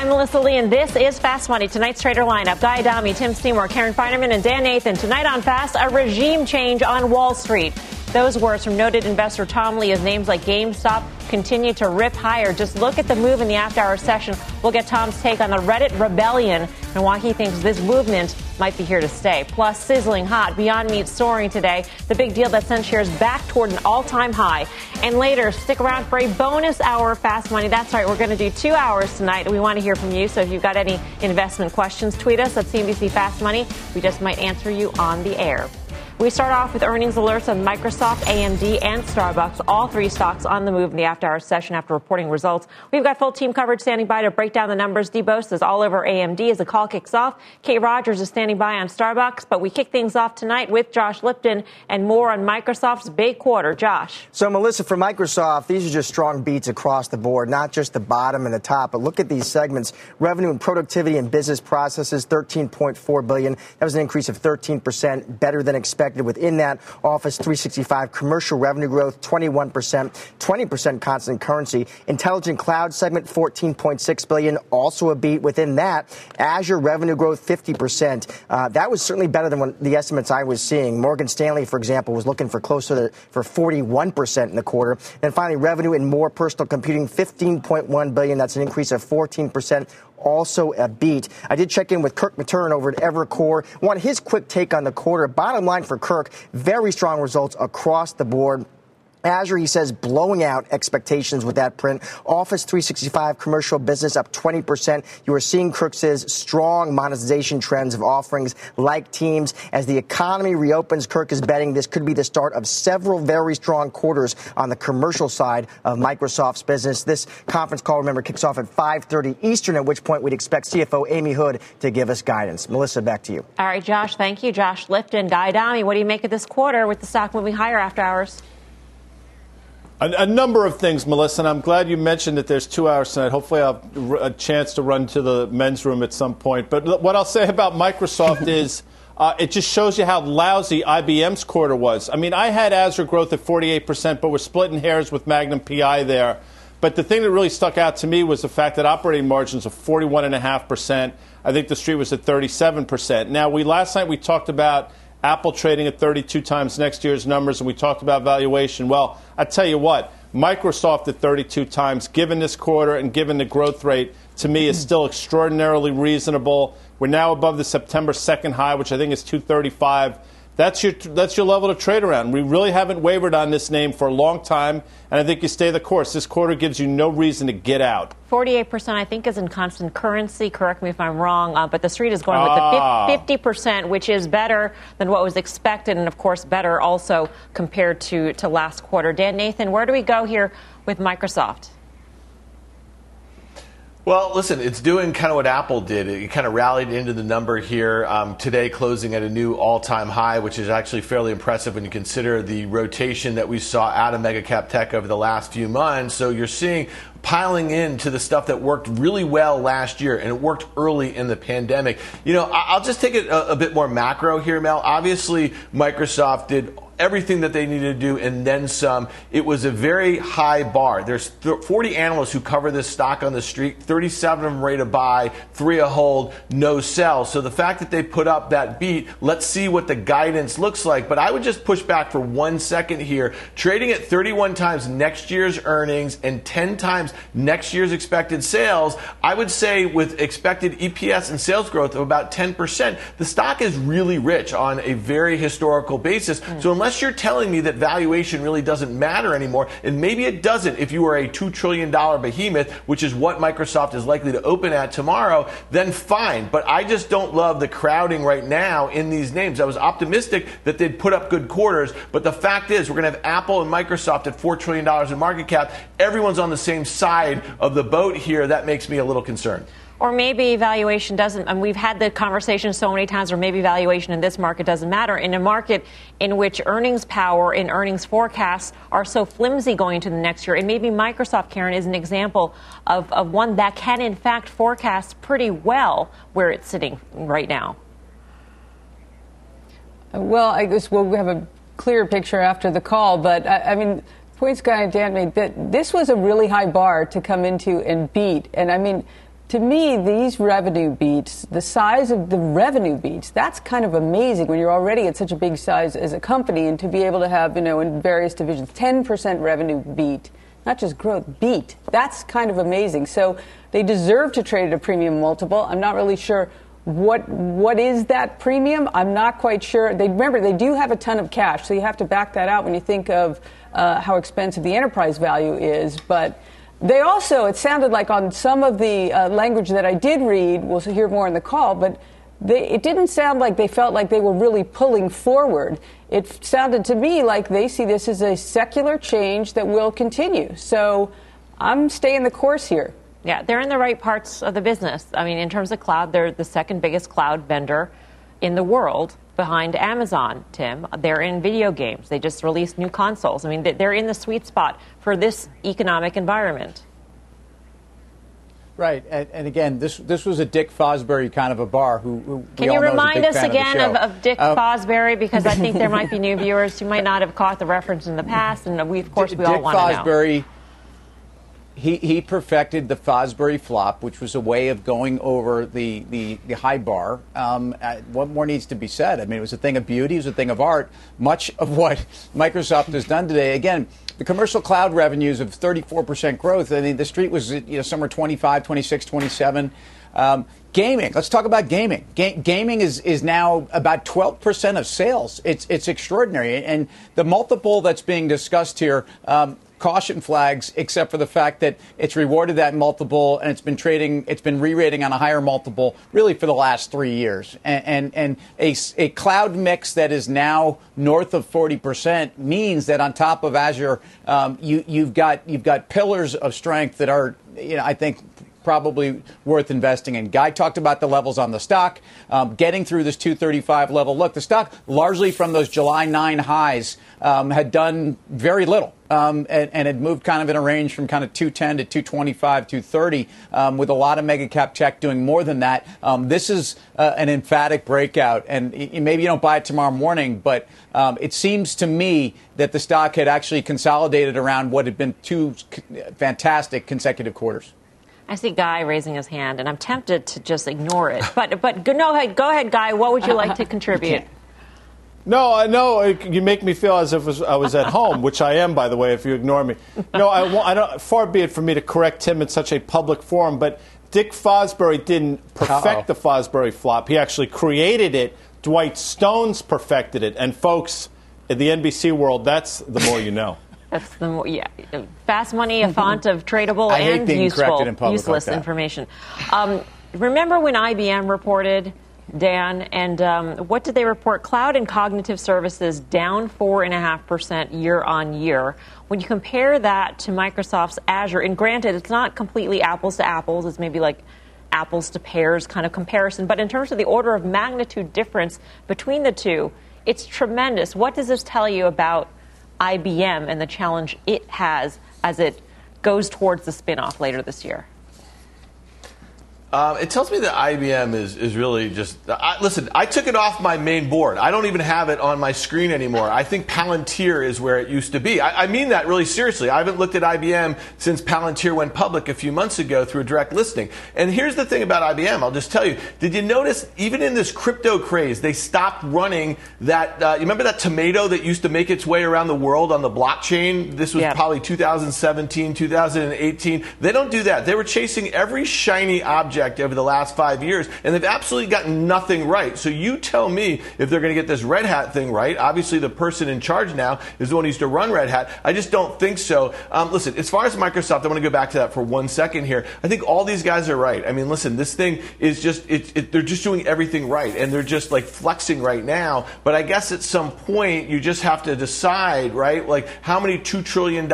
I'm Melissa Lee, and this is Fast Money. Tonight's trader lineup, Guy Adami, Tim Seymour, Karen Feinerman, and Dan Nathan. Tonight on Fast, a regime change on Wall Street. Those words from noted investor Tom Lee as names like GameStop continue to rip higher. Just look at the move in the after-hour session. We'll get Tom's take on the Reddit rebellion and why he thinks this movement might be here to stay. Plus, sizzling hot, Beyond Meat soaring today, the big deal that sent shares back toward an all-time high. And later, stick around for a bonus hour of Fast Money. That's right, we're going to do 2 hours tonight. We want to hear from you, so if you've got any investment questions, tweet us at CNBC Fast Money. We just might answer you on the air. We start off with earnings alerts on Microsoft, AMD, and Starbucks, all three stocks on the move in the after-hour session after reporting results. We've got full team coverage standing by to break down the numbers. Deirdre Bosa is all over AMD as the call kicks off. Kate Rogers is standing by on Starbucks, but we kick things off tonight with Josh Lipton and more on Microsoft's big quarter. Josh. So, Melissa, for Microsoft, these are just strong beats across the board, not just the bottom and the top, but look at these segments. Revenue and productivity and business processes, $13.4 billion. That was an increase of 13%, better than expected. Within that, Office 365 commercial revenue growth, 21%, 20% constant currency. Intelligent Cloud segment, $14.6 billion, also a beat. Within that, Azure revenue growth, 50%. That was certainly better than the estimates I was seeing. Morgan Stanley, for example, was looking for closer to 41% in the quarter. And finally, revenue in more personal computing, $15.1 billion. That's an increase of 14%. Also a beat. I did check in with Kirk Materne over at Evercore. Want his quick take on the quarter. Bottom line for Kirk, very strong results across the board. Azure, he says, blowing out expectations with that print. Office 365 commercial business up 20%. You are seeing, Kirk says, strong monetization trends of offerings like Teams. As the economy reopens, Kirk is betting this could be the start of several very strong quarters on the commercial side of Microsoft's business. This conference call, remember, kicks off at 5:30 Eastern, at which point we'd expect CFO Amy Hood to give us guidance. Melissa, back to you. All right, Josh, thank you. Josh Lipton, Guy Adami, what do you make of this quarter with the stock moving higher after hours? A number of things, Melissa, and I'm glad you mentioned that there's 2 hours tonight. Hopefully I'll have a chance to run to the men's room at some point. But what I'll say about Microsoft is it just shows you how lousy IBM's quarter was. I mean, I had Azure growth at 48%, but we're splitting hairs with Magnum PI there. But the thing that really stuck out to me was the fact that operating margins of 41.5%. I think the street was at 37%. Now, last night we talked about Apple trading at 32 times next year's numbers, and we talked about valuation. Well, I tell you what, Microsoft at 32 times, given this quarter and given the growth rate, to me is still extraordinarily reasonable. We're now above the September 2nd high, which I think is 235. That's your level to trade around. We really haven't wavered on this name for a long time, and I think you stay the course. This quarter gives you no reason to get out. 48%, I think, is in constant currency. Correct me if I'm wrong, but the street is going with the 50%, which is better than what was expected, and, of course, better also compared to last quarter. Dan Nathan, where do we go here with Microsoft? Well, listen, it's doing kind of what Apple did. It kind of rallied into the number here today, closing at a new all-time high, which is actually fairly impressive when you consider the rotation that we saw out of mega-cap tech over the last few months. So you're seeing piling into the stuff that worked really well last year, and it worked early in the pandemic. You know, I'll just take it a bit more macro here, Mel. Obviously, Microsoft did everything that they needed to do and then some. It was a very high bar. There's 40 analysts who cover this stock on the street, 37 of them rate a buy, 3 a hold, no sell. So the fact that they put up that beat, let's see what the guidance looks like. But I would just push back for 1 second here. Trading at 31 times next year's earnings and 10 times next year's expected sales, I would say with expected EPS and sales growth of about 10%, the stock is really rich on a very historical basis. So unless you're telling me that valuation really doesn't matter anymore, and maybe it doesn't if you are a $2 trillion behemoth, which is what Microsoft is likely to open at tomorrow, then fine. But I just don't love the crowding right now in these names. I was optimistic that they'd put up good quarters, but the fact is we're going to have Apple and Microsoft at $4 trillion in market cap. Everyone's on the same side of the boat here. That makes me a little concerned. Or maybe valuation doesn't, and we've had the conversation so many times, or maybe valuation in this market doesn't matter. In a market in which earnings power and earnings forecasts are so flimsy going into the next year, and maybe Microsoft, Karen, is an example of one that can, in fact, forecast pretty well where it's sitting right now. Well, I guess we'll have a clearer picture after the call, but I mean, points Guy and Dan made that this was a really high bar to come into and beat. And I mean, To me, these revenue beats, the size of the revenue beats, that's kind of amazing when you're already at such a big size as a company, and to be able to have, you know, in various divisions, 10% revenue beat, not just growth, beat. That's kind of amazing. So they deserve to trade at a premium multiple. I'm not really sure what is that premium. I'm not quite sure. Remember, they do have a ton of cash, so you have to back that out when you think of how expensive the enterprise value is. But they also, it sounded like on some of the language that I did read, we'll hear more in the call, but it didn't sound like they felt like they were really pulling forward. It sounded to me like they see this as a secular change that will continue. So I'm staying the course here. Yeah, they're in the right parts of the business. I mean, in terms of cloud, they're the second biggest cloud vendor in the world behind Amazon, Tim. They're in video games. They just released new consoles. I mean, they're in the sweet spot for this economic environment. Right. And again, this was a Dick Fosbury kind of a bar who Can you remind us again of Dick Fosbury? Because I think there might be new viewers who might not have caught the reference in the past. And we, of course, we all want to know. Dick Fosbury, he perfected the Fosbury flop, which was a way of going over the high bar. What more needs to be said? I mean, it was a thing of beauty. It was a thing of art. Much of what Microsoft has done today, again, the commercial cloud revenues of 34% growth. I mean, the street was somewhere 25, 26, 27. Gaming. Let's talk about gaming. Gaming is now about 12% of sales. It's extraordinary. And the multiple that's being discussed here, caution flags, except for the fact that it's rewarded that multiple and it's been re-rating on a higher multiple really for the last 3 years. And a cloud mix that is now north of 40% means that on top of Azure, you've got pillars of strength that are, I think, probably worth investing in. Guy talked about the levels on the stock, getting through this 235 level. Look, the stock, largely from those July 9 highs, had done very little and had moved kind of in a range from kind of 210 to 225, 230, with a lot of mega cap tech doing more than that. This is an emphatic breakout, and maybe you don't buy it tomorrow morning, but it seems to me that the stock had actually consolidated around what had been two fantastic consecutive quarters. I see Guy raising his hand, and I'm tempted to just ignore it. But go ahead, Guy. What would you like to contribute? No, I know you make me feel as if I was at home, which I am, by the way, if you ignore me. No, I don't. Far be it for me to correct him in such a public forum, but Dick Fosbury didn't perfect the Fosbury flop. He actually created it. Dwight Stone's perfected it. And, folks, in the NBC world, that's the more you know. That's the more, yeah. Fast money, a font of tradable and useless like information. Remember when IBM reported, Dan, and what did they report? Cloud and cognitive services down 4.5% year on year. When you compare that to Microsoft's Azure, and granted, it's not completely apples to apples. It's maybe like apples to pears kind of comparison. But in terms of the order of magnitude difference between the two, it's tremendous. What does this tell you about IBM and the challenge it has as it goes towards the spinoff later this year? It tells me that IBM is really just... listen, I took it off my main board. I don't even have it on my screen anymore. I think Palantir is where it used to be. I mean that really seriously. I haven't looked at IBM since Palantir went public a few months ago through a direct listing. And here's the thing about IBM. I'll just tell you. Did you notice, even in this crypto craze, they stopped running that... you remember that tomato that used to make its way around the world on the blockchain? This was probably 2017, 2018. They don't do that. They were chasing every shiny object over the last 5 years, and they've absolutely gotten nothing right. So you tell me if they're going to get this Red Hat thing right. Obviously, the person in charge now is the one who used to run Red Hat. I just don't think so. Listen, as far as Microsoft, I want to go back to that for 1 second here. I think all these guys are right. I mean, listen, this thing is just, they're just doing everything right, and they're just, like, flexing right now. But I guess at some point, you just have to decide, right, like, how many $2 trillion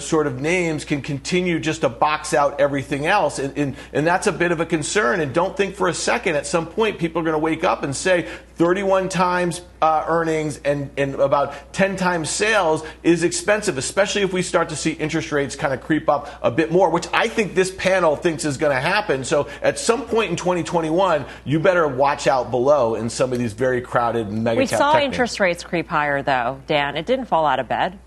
sort of names can continue just to box out everything else, and that's a bit of a concern. And don't think for a second at some point people are going to wake up and say 31 times earnings and about 10 times sales is expensive, especially if we start to see interest rates kind of creep up a bit more, which I think this panel thinks is going to happen. So at some point in 2021, you better watch out below in some of these very crowded mega tech. We saw interest rates creep higher, though, Dan. It didn't fall out of bed.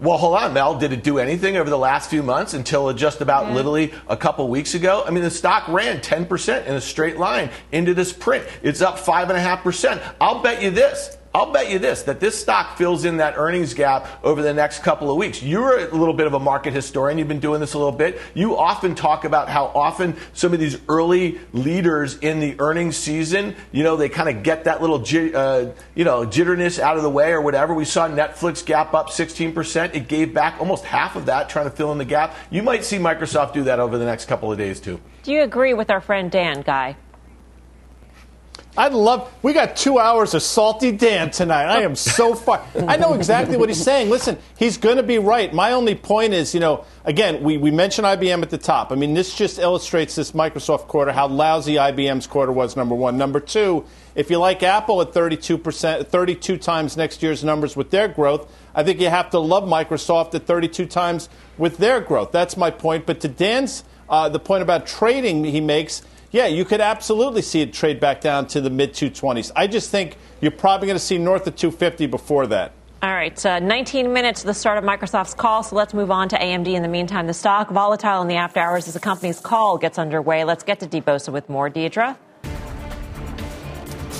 Well, hold on, Mel. Did it do anything over the last few months until just about literally a couple weeks ago? I mean, the stock ran 10% in a straight line into this print. It's up 5.5%. I'll bet you this, that this stock fills in that earnings gap over the next couple of weeks. You're a little bit of a market historian. You've been doing this a little bit. You often talk about how often some of these early leaders in the earnings season, you know, they kind of get that little, jitterness out of the way or whatever. We saw Netflix gap up 16%. It gave back almost half of that trying to fill in the gap. You might see Microsoft do that over the next couple of days, too. Do you agree with our friend Dan, Guy? We got 2 hours of salty Dan tonight. I am so far. I know exactly what he's saying. Listen, he's going to be right. My only point is, you know, again, we mentioned IBM at the top. I mean, this just illustrates this Microsoft quarter, how lousy IBM's quarter was, number one. Number two, if you like Apple at 32%, 32 times next year's numbers with their growth, I think you have to love Microsoft at 32 times with their growth. That's my point. But to Dan's, the point about trading he makes, yeah, you could absolutely see it trade back down to the mid-220s. I just think you're probably going to see north of 250 before that. All right, 19 minutes to the start of Microsoft's call, so let's move on to AMD. In the meantime, the stock volatile in the after hours as the company's call gets underway. Let's get to Bosa with more. Deirdre?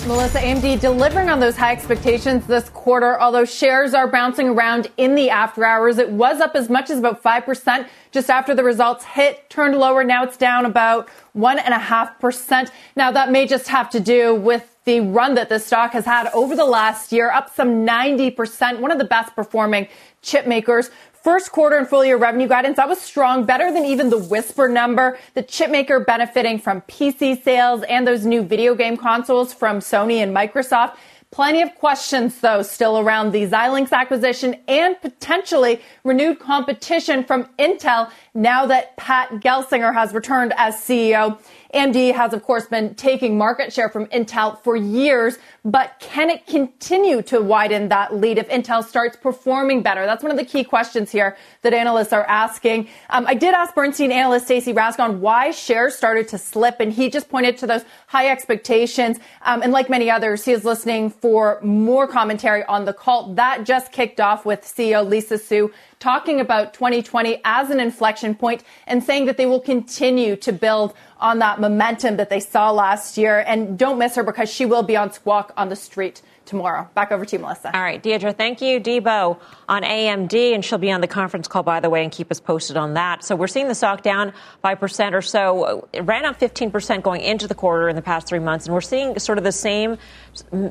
Melissa, AMD delivering on those high expectations this quarter, although shares are bouncing around in the after hours. It was up as much as about 5% just after the results hit, turned lower. Now it's down about 1.5%. Now, that may just have to do with the run that this stock has had over the last year, up some 90%, one of the best performing chip makers. First quarter and full year revenue guidance, that was strong, better than even the whisper number. The chipmaker benefiting from PC sales and those new video game consoles from Sony and Microsoft. Plenty of questions, though, still around the Xilinx acquisition and potentially renewed competition from Intel now that Pat Gelsinger has returned as CEO. AMD has, of course, been taking market share from Intel for years, but can it continue to widen that lead if Intel starts performing better? That's one of the key questions here that analysts are asking. I did ask Bernstein analyst Stacy Rasgon why shares started to slip, and he just pointed to those high expectations. And like many others, he is listening for more commentary on the call. That just kicked off with CEO Lisa Su talking about 2020 as an inflection point and saying that they will continue to build on that momentum that they saw last year. And don't miss her because she will be on Squawk on the Street tomorrow. Back over to you, Melissa. All right, Deirdre, thank you. Debo on AMD, and she'll be on the conference call, by the way, and keep us posted on that. So we're seeing the stock down 5% or so. It ran up 15% going into the quarter in the past 3 months, and we're seeing sort of the same,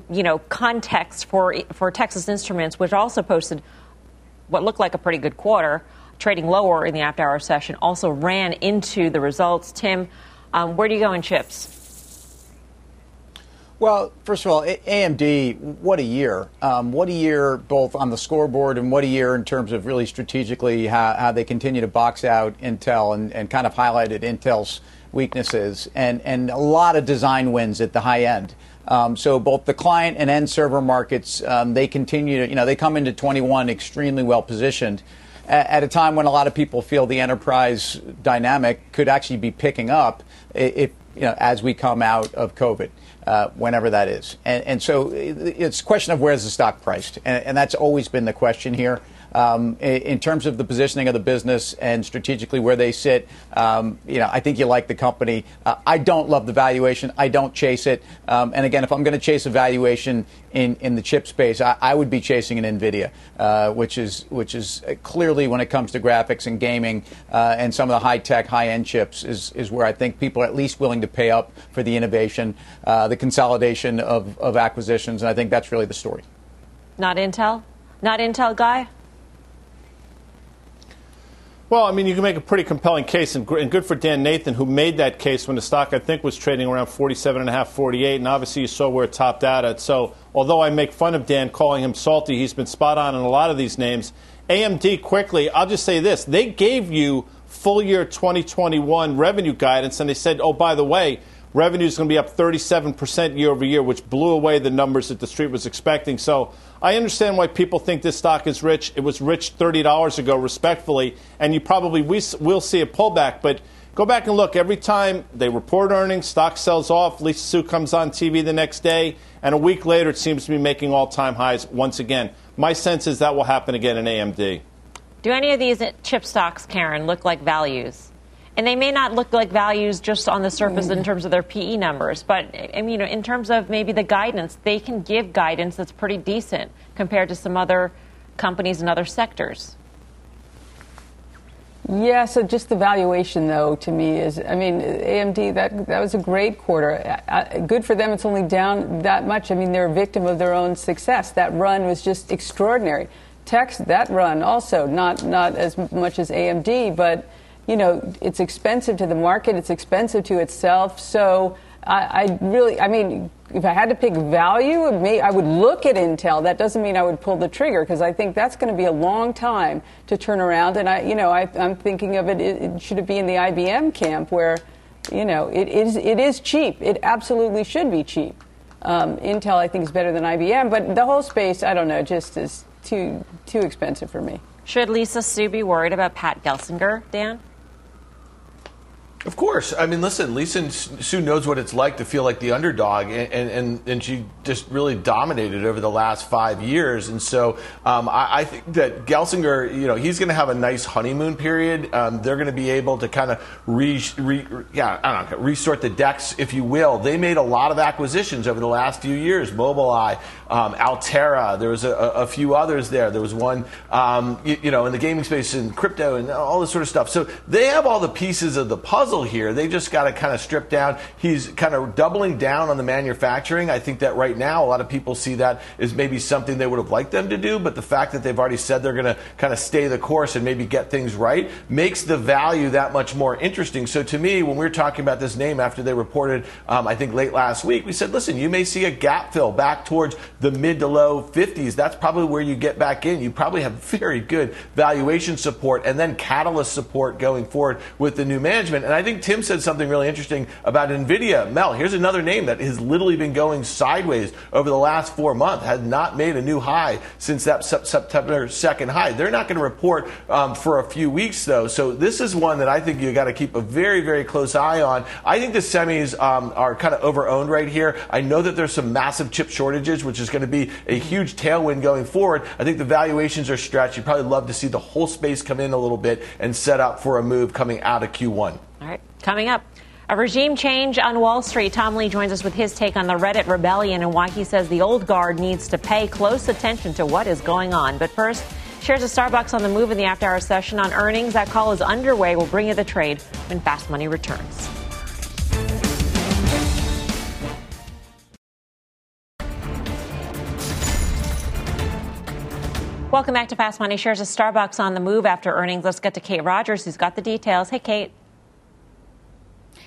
you know, context for Texas Instruments, which also posted what looked like a pretty good quarter, trading lower in the after-hour session, also ran into the results. Tim, where do you go in chips? Well, first of all, AMD, what a year. What a year both on the scoreboard and what a year in terms of really strategically how they continue to box out Intel and kind of highlighted Intel's weaknesses and a lot of design wins at the high end. So both the client and end server markets, they continue to, you know, they come into 21 extremely well positioned at a time when a lot of people feel the enterprise dynamic could actually be picking up if, you know, as we come out of COVID, whenever that is. And so it's a question of where's the stock priced. And that's always been the question here. In terms of the positioning of the business and strategically where they sit, you know, I think you like the company. I don't love the valuation. I don't chase it. And again, if I'm going to chase a valuation in the chip space, I would be chasing an NVIDIA, which is clearly when it comes to graphics and gaming and some of the high tech, high end chips is where I think people are at least willing to pay up for the innovation, the consolidation of acquisitions. And I think that's really the story. Not Intel, Guy? Well, I mean, you can make a pretty compelling case, and good for Dan Nathan, who made that case when the stock, I think, was trading around 47.5, 48, and obviously you saw where it topped out at. So although I make fun of Dan calling him salty, he's been spot on in a lot of these names. AMD, quickly, I'll just say this. They gave you full year 2021 revenue guidance, and they said, oh, by the way, revenue is going to be up 37% year over year, which blew away the numbers that the street was expecting. So I understand why people think this stock is rich. It was rich $30 ago, respectfully, and you probably will see a pullback. But go back and look. Every time they report earnings, stock sells off. Lisa Su comes on TV the next day, and a week later it seems to be making all-time highs once again. My sense is that will happen again in AMD. do any of these chip stocks, Karen, look like values? And they may not look like values just on the surface in terms of their PE numbers, but in terms of maybe the guidance, they can give guidance that's pretty decent compared to some other companies and other sectors. Yeah, so just the valuation, though, to me is, AMD, that was a great quarter. Good for them. It's only down that much. I mean, they're a victim of their own success. That run was just extraordinary. Tech's that run also, not as much as AMD, but, it's expensive to the market. It's expensive to itself. So I really, if I had to pick value, I would look at Intel. That doesn't mean I would pull the trigger, because I think that's going to be a long time to turn around. And I'm thinking of it, should it be in the IBM camp where, it is cheap. It absolutely should be cheap. Intel, I think, is better than IBM. But the whole space, I don't know, just is too expensive for me. Should Lisa Su be worried about Pat Gelsinger, Dan? Of course. I mean, listen, Lisa Su knows what it's like to feel like the underdog, and she just really dominated over the last 5 years. And so I think that Gelsinger, he's going to have a nice honeymoon period. They're going to be able to kind of resort the decks, if you will. They made a lot of acquisitions over the last few years. Mobileye, Altera, there was a few others there. There was one, in the gaming space and crypto and all this sort of stuff. So they have all the pieces of the puzzle here. They just got to kind of strip down. He's kind of doubling down on the manufacturing. I think that right now a lot of people see that as maybe something they would have liked them to do, but the fact that they've already said they're going to kind of stay the course and maybe get things right makes the value that much more interesting. So to me, when we were talking about this name after they reported, I think late last week, we said, listen, you may see a gap fill back towards the mid to low 50s. That's probably where you get back in. You probably have very good valuation support and then catalyst support going forward with the new management. And I think Tim said something really interesting about NVIDIA. Mel, here's another name that has literally been going sideways over the last 4 months, has not made a new high since that September 2nd high. They're not going to report for a few weeks, though. So this is one that I think you got to keep a very, very close eye on. I think the semis are kind of overowned right here. I know that there's some massive chip shortages, which is going to be a huge tailwind going forward. I think the valuations are stretched. You'd probably love to see the whole space come in a little bit and set up for a move coming out of Q1. All right. Coming up, a regime change on Wall Street. Tom Lee joins us with his take on the Reddit rebellion and why he says the old guard needs to pay close attention to what is going on. But first, shares of Starbucks on the move in the after-hour session on earnings. That call is underway. We'll bring you the trade when Fast Money returns. Welcome back to Fast Money. Shares of Starbucks on the move after earnings. Let's get to Kate Rogers, who's got the details. Hey, Kate.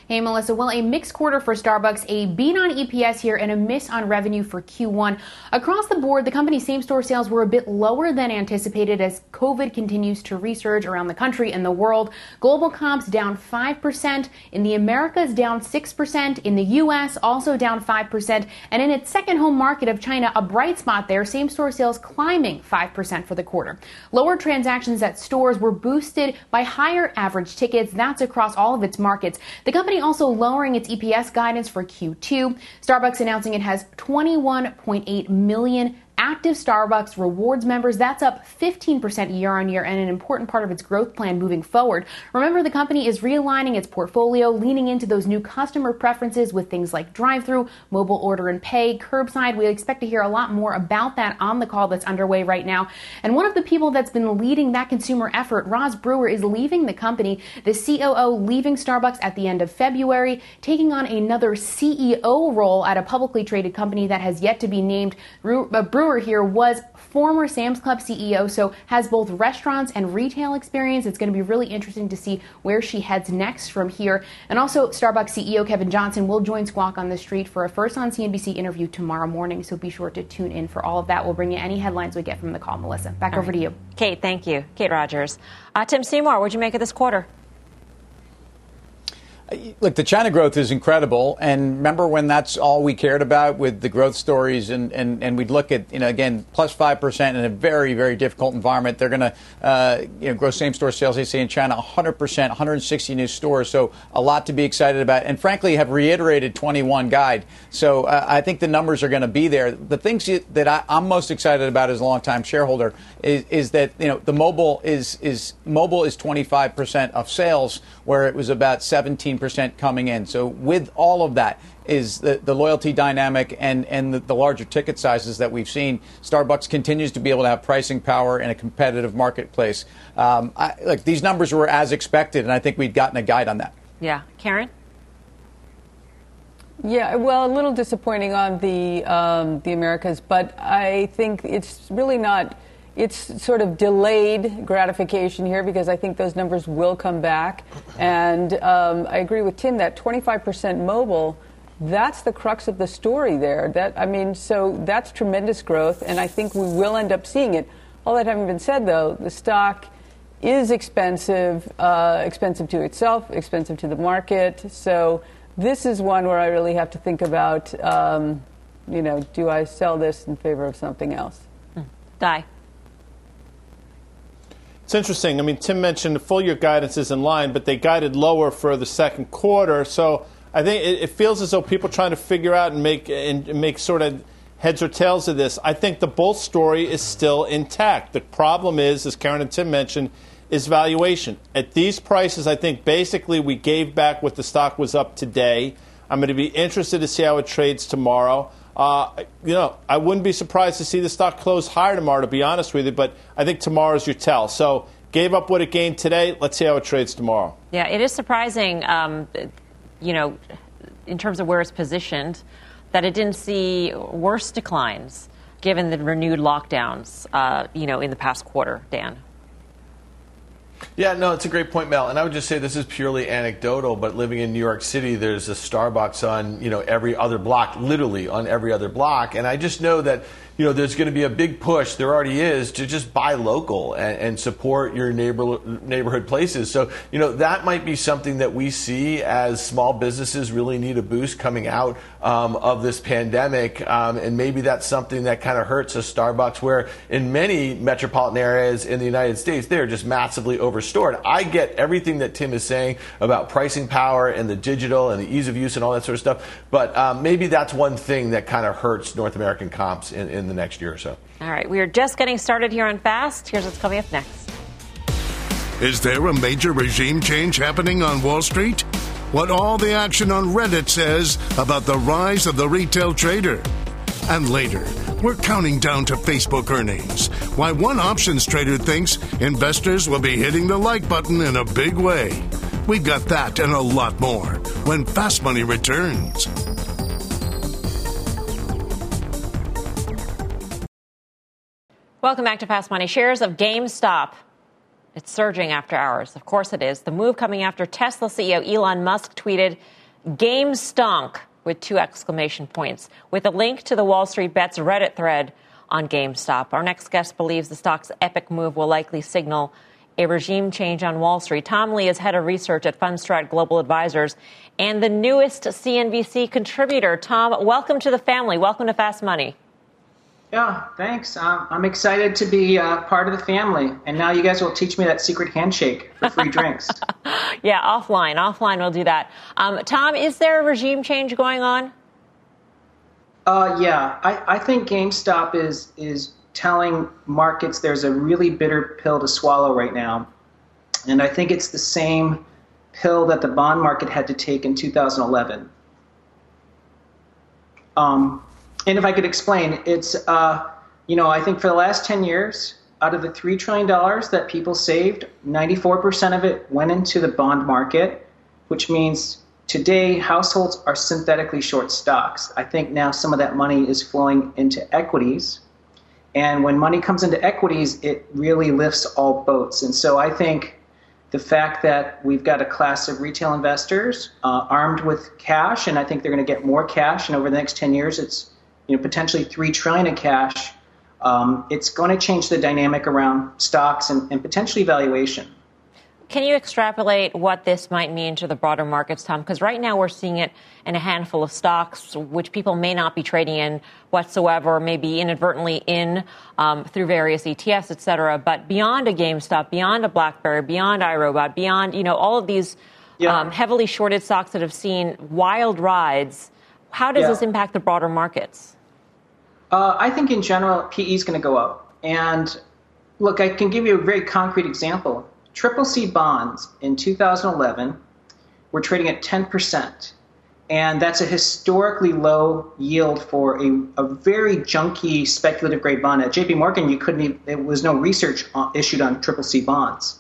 Hey, Melissa. Well, a mixed quarter for Starbucks, a beat on EPS here and a miss on revenue for Q1. Across the board, the company's same-store sales were a bit lower than anticipated as COVID continues to resurge around the country and the world. Global comps down 5%, in the Americas down 6%, in the U.S. also down 5%, and in its second home market of China, a bright spot there, same-store sales climbing 5% for the quarter. Lower transactions at stores were boosted by higher average tickets. That's across all of its markets. The company also lowering its EPS guidance for Q2. Starbucks announcing it has 21.8 million active Starbucks Rewards members. That's up 15% year on year and an important part of its growth plan moving forward. Remember, the company is realigning its portfolio, leaning into those new customer preferences with things like drive-through, mobile order and pay, curbside. We expect to hear a lot more about that on the call that's underway right now. And one of the people that's been leading that consumer effort, Roz Brewer, is leaving the company. The COO leaving Starbucks at the end of February, taking on another CEO role at a publicly traded company that has yet to be named. Brewer here was former Sam's Club CEO, so has both restaurants and retail experience. It's going to be really interesting to see where she heads next from here. And also, Starbucks CEO Kevin Johnson will join Squawk on the Street for a First on CNBC interview tomorrow morning, so be sure to tune in for all of that. We'll bring you any headlines we get from the call, Melissa. Back all over right. to you. Kate, thank you. Kate Rogers. Tim Seymour, what'd you make of this quarter? Look, the China growth is incredible. And remember when that's all we cared about with the growth stories, and we'd look at, again, plus 5% in a very, very difficult environment. They're going to grow same-store sales, they say, in China 100%, 160 new stores. So a lot to be excited about. And frankly, have reiterated 21 guide. So I think the numbers are going to be there. The things that I'm most excited about as a longtime shareholder is that, the mobile is 25% of sales, where it was about 17% coming in. So with all of that is the loyalty dynamic and the larger ticket sizes that we've seen. Starbucks continues to be able to have pricing power in a competitive marketplace. These numbers were as expected, and I think we'd gotten a guide on that. Yeah. Karen? Yeah, well, a little disappointing on the Americas, but I think it's really not. It's sort of delayed gratification here because I think those numbers will come back. And I agree with Tim that 25% mobile, that's the crux of the story there. So that's tremendous growth, and I think we will end up seeing it. All that having been said, though, the stock is expensive, expensive to itself, expensive to the market. So this is one where I really have to think about, do I sell this in favor of something else? Guy. It's interesting. Tim mentioned the full year guidance is in line, but they guided lower for the second quarter. So I think it feels as though people are trying to figure out and make sort of heads or tails of this. I think the bull story is still intact. The problem is, as Karen and Tim mentioned, is valuation. At these prices, I think basically we gave back what the stock was up today. I'm going to be interested to see how it trades tomorrow. I wouldn't be surprised to see the stock close higher tomorrow, to be honest with you, but I think tomorrow's your tell. So gave up what it gained today. Let's see how it trades tomorrow. Yeah, it is surprising, in terms of where it's positioned, that it didn't see worse declines given the renewed lockdowns, in the past quarter, Dan. Yeah, no, it's a great point, Mel. And I would just say this is purely anecdotal, but living in New York City, there's a Starbucks on, every other block, literally on every other block. And I just know that, there's going to be a big push, there already is, to just buy local and support your neighborhood places. So, that might be something that we see as small businesses really need a boost coming out of this pandemic. And maybe that's something that kind of hurts a Starbucks, where in many metropolitan areas in the United States, they're just massively overstored. I get everything that Tim is saying about pricing power and the digital and the ease of use and all that sort of stuff. But maybe that's one thing that kind of hurts North American comps in the next year or so. All right. We are just getting started here on Fast. Here's what's coming up next. Is there a major regime change happening on Wall Street? What all the action on Reddit says about the rise of the retail trader. And later, we're counting down to Facebook earnings. Why one options trader thinks investors will be hitting the like button in a big way. We've got that and a lot more when Fast Money returns. Welcome back to Fast Money. Shares of GameStop, it's surging after hours. Of course it is. The move coming after Tesla CEO Elon Musk tweeted, "Game stunk," with 2 exclamation points, with a link to the Wall Street Bets Reddit thread on GameStop. Our next guest believes the stock's epic move will likely signal a regime change on Wall Street. Tom Lee is head of research at Fundstrat Global Advisors and the newest CNBC contributor. Tom, welcome to the family. Welcome to Fast Money. Yeah, thanks. I'm excited to be part of the family. And now you guys will teach me that secret handshake for free drinks. Yeah, offline we'll do that. Tom, is there a regime change going on? Yeah, I think GameStop is telling markets there's a really bitter pill to swallow right now. And I think it's the same pill that the bond market had to take in 2011. And if I could explain, it's, I think for the last 10 years, out of the $3 trillion that people saved, 94% of it went into the bond market, which means today households are synthetically short stocks. I think now some of that money is flowing into equities. And when money comes into equities, it really lifts all boats. And so I think the fact that we've got a class of retail investors armed with cash, and I think they're going to get more cash, and over the next 10 years, it's potentially $3 trillion in cash, it's going to change the dynamic around stocks and potentially valuation. Can you extrapolate what this might mean to the broader markets, Tom? Because right now we're seeing it in a handful of stocks, which people may not be trading in whatsoever, maybe inadvertently in through various ETFs, et cetera. But beyond a GameStop, beyond a BlackBerry, beyond iRobot, beyond, you know, all of these heavily shorted stocks that have seen wild rides, how does this impact the broader markets? I think in general, PE is going to go up. And look, I can give you a very concrete example. CCC bonds in 2011 were trading at 10%. And that's a historically low yield for a very junky speculative grade bond. At JP Morgan, you couldn't even, there was no research issued on CCC bonds.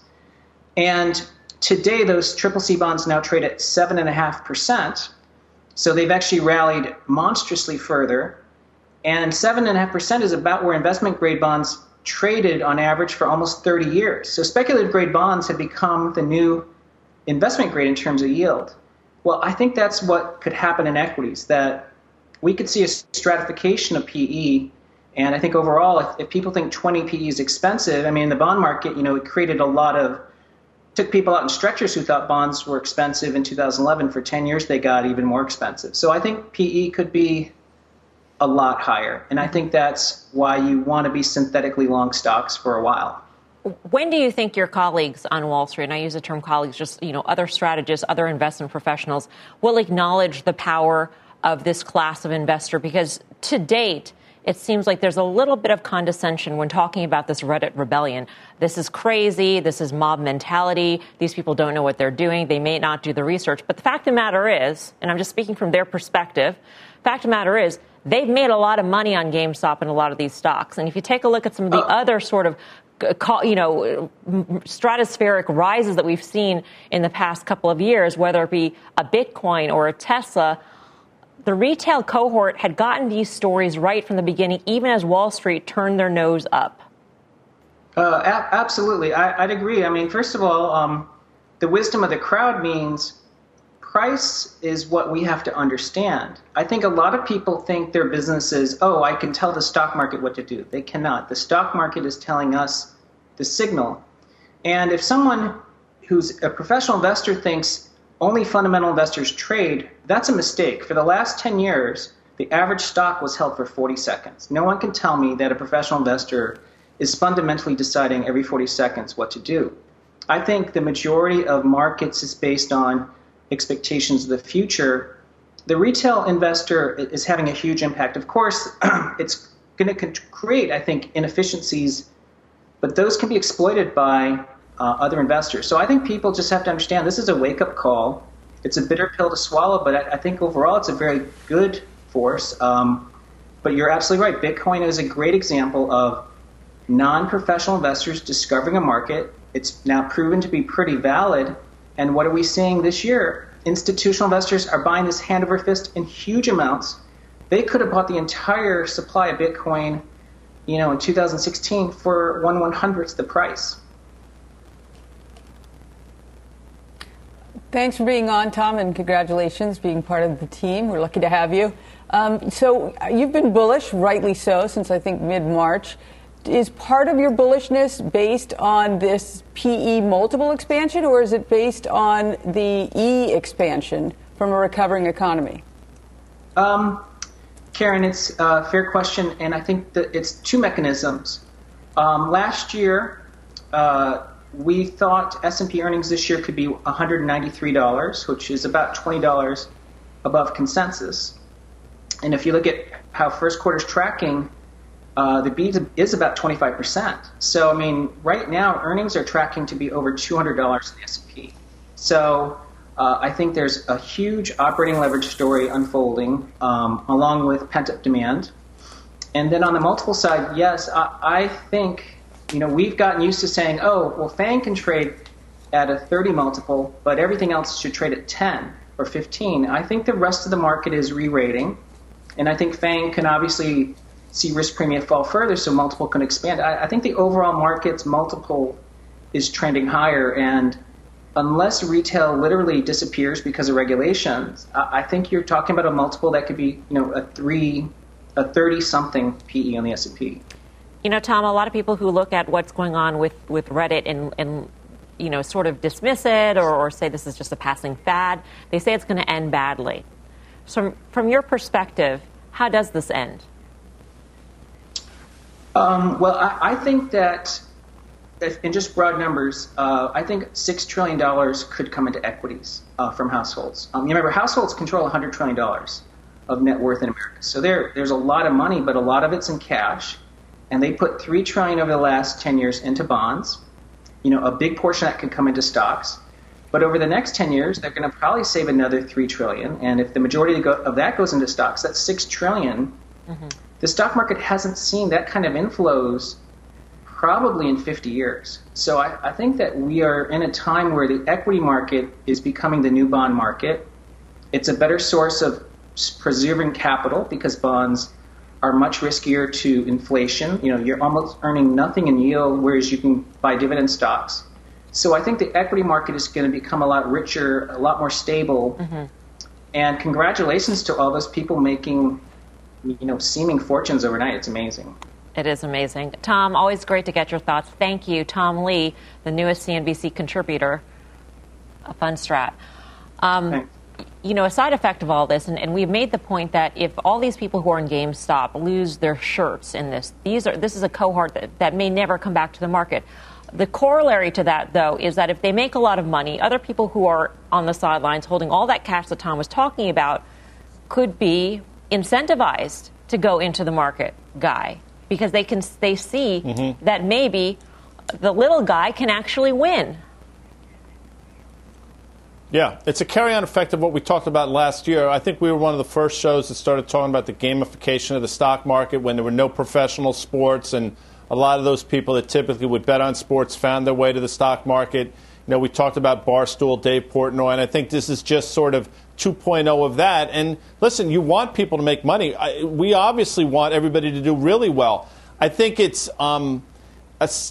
And today, those CCC bonds now trade at 7.5%. So they've actually rallied monstrously further. And 7.5% is about where investment grade bonds traded on average for almost 30 years. So speculative grade bonds have become the new investment grade in terms of yield. Well, I think that's what could happen in equities, that we could see a stratification of PE. And I think overall, if people think 20 PE is expensive, I mean, in the bond market, you know, it created a lot of, took people out in stretchers who thought bonds were expensive in 2011. For 10 years, they got even more expensive. So I think PE could be a lot higher. And I think that's why you want to be synthetically long stocks for a while. When do you think your colleagues on Wall Street, and I use the term colleagues, just, you know, other strategists, other investment professionals, will acknowledge the power of this class of investor? Because to date, it seems like there's a little bit of condescension when talking about this Reddit rebellion. This is crazy. This is mob mentality. These people don't know what they're doing. They may not do the research. But the fact of the matter is, and I'm just speaking from their perspective, fact of the matter is, they've made a lot of money on GameStop and a lot of these stocks. And if you take a look at some of the other sort of, you know, stratospheric rises that we've seen in the past couple of years, whether it be a Bitcoin or a Tesla, the retail cohort had gotten these stories right from the beginning, even as Wall Street turned their nose up. Absolutely. I'd agree. I mean, first of all, the wisdom of the crowd means price is what we have to understand. I think a lot of people think their business is, oh, I can tell the stock market what to do. They cannot. The stock market is telling us the signal. And if someone who's a professional investor thinks only fundamental investors trade, that's a mistake. For the last 10 years, the average stock was held for 40 seconds. No one can tell me that a professional investor is fundamentally deciding every 40 seconds what to do. I think the majority of markets is based on expectations of the future. The retail investor is having a huge impact. Of course, it's going to create, I think, inefficiencies, but those can be exploited by other investors. So I think people just have to understand this is a wake-up call. It's a bitter pill to swallow, but I think overall it's a very good force. But you're absolutely right. Bitcoin is a great example of non-professional investors discovering a market. It's now proven to be pretty valid. And what are we seeing this year? Institutional investors are buying this hand over fist in huge amounts. They could have bought the entire supply of Bitcoin, you know, in 2016 for 1/100th the price. Thanks for being on, Tom, and congratulations being part of the team. We're lucky to have you. So you've been bullish, rightly so, since I think mid-March. Is part of your bullishness based on this PE multiple expansion, or is it based on the E expansion from a recovering economy? Karen, it's a fair question, and I think that it's two mechanisms. Last year, we thought S&P earnings this year could be $193, which is about $20 above consensus. And if you look at how first quarter's tracking, the beat is about 25%. So, I mean, right now, earnings are tracking to be over $200 in the S&P. So I think there's a huge operating leverage story unfolding, along with pent-up demand. And then on the multiple side, yes, I think, you know, we've gotten used to saying, oh, well, FANG can trade at a 30 multiple, but everything else should trade at 10 or 15. I think the rest of the market is re-rating, and I think FANG can obviously see risk premium fall further, so multiple can expand. I think the overall market's multiple is trending higher, and unless retail literally disappears because of regulations, I think you're talking about a multiple that could be, you know, a 30-something PE on the S&P. You know, Tom, a lot of people who look at what's going on with Reddit and you know, sort of dismiss it or say this is just a passing fad. They say it's going to end badly. So from your perspective, how does this end? Well, I think that in just broad numbers, I think $6 trillion could come into equities from households. You remember, households control $100 trillion of net worth in America. So there's a lot of money, but a lot of it's in cash. And they put $3 trillion over the last 10 years into bonds. You know, a big portion of that could come into stocks. But over the next 10 years, they're going to probably save another $3 trillion. And if the majority of that goes into stocks, that's $6 trillion. Mm-hmm. The stock market hasn't seen that kind of inflows probably in 50 years. So I think that we are in a time where the equity market is becoming the new bond market. It's a better source of preserving capital because bonds are much riskier to inflation. You know, you're almost earning nothing in yield, whereas you can buy dividend stocks. So I think the equity market is going to become a lot richer, a lot more stable. Mm-hmm. And congratulations to all those people making, you know, seeming fortunes overnight. It's amazing. It is amazing. Tom, always great to get your thoughts. Thank you. Tom Lee, the newest CNBC contributor, a fun strat. You know, a side effect of all this, and we've made the point that if all these people who are in GameStop lose their shirts in this, this is a cohort that may never come back to the market. The corollary to that, though, is that if they make a lot of money, other people who are on the sidelines holding all that cash that Tom was talking about could be incentivized to go into the market, Guy. Because they see mm-hmm. that maybe the little guy can actually win. Yeah, it's a carry-on effect of what we talked about last year. I think we were one of the first shows that started talking about the gamification of the stock market when there were no professional sports, and a lot of those people that typically would bet on sports found their way to the stock market. You know, we talked about Barstool, Dave Portnoy, and I think this is just sort of 2.0 of that. And listen, you want people to make money. We obviously want everybody to do really well. I think it's a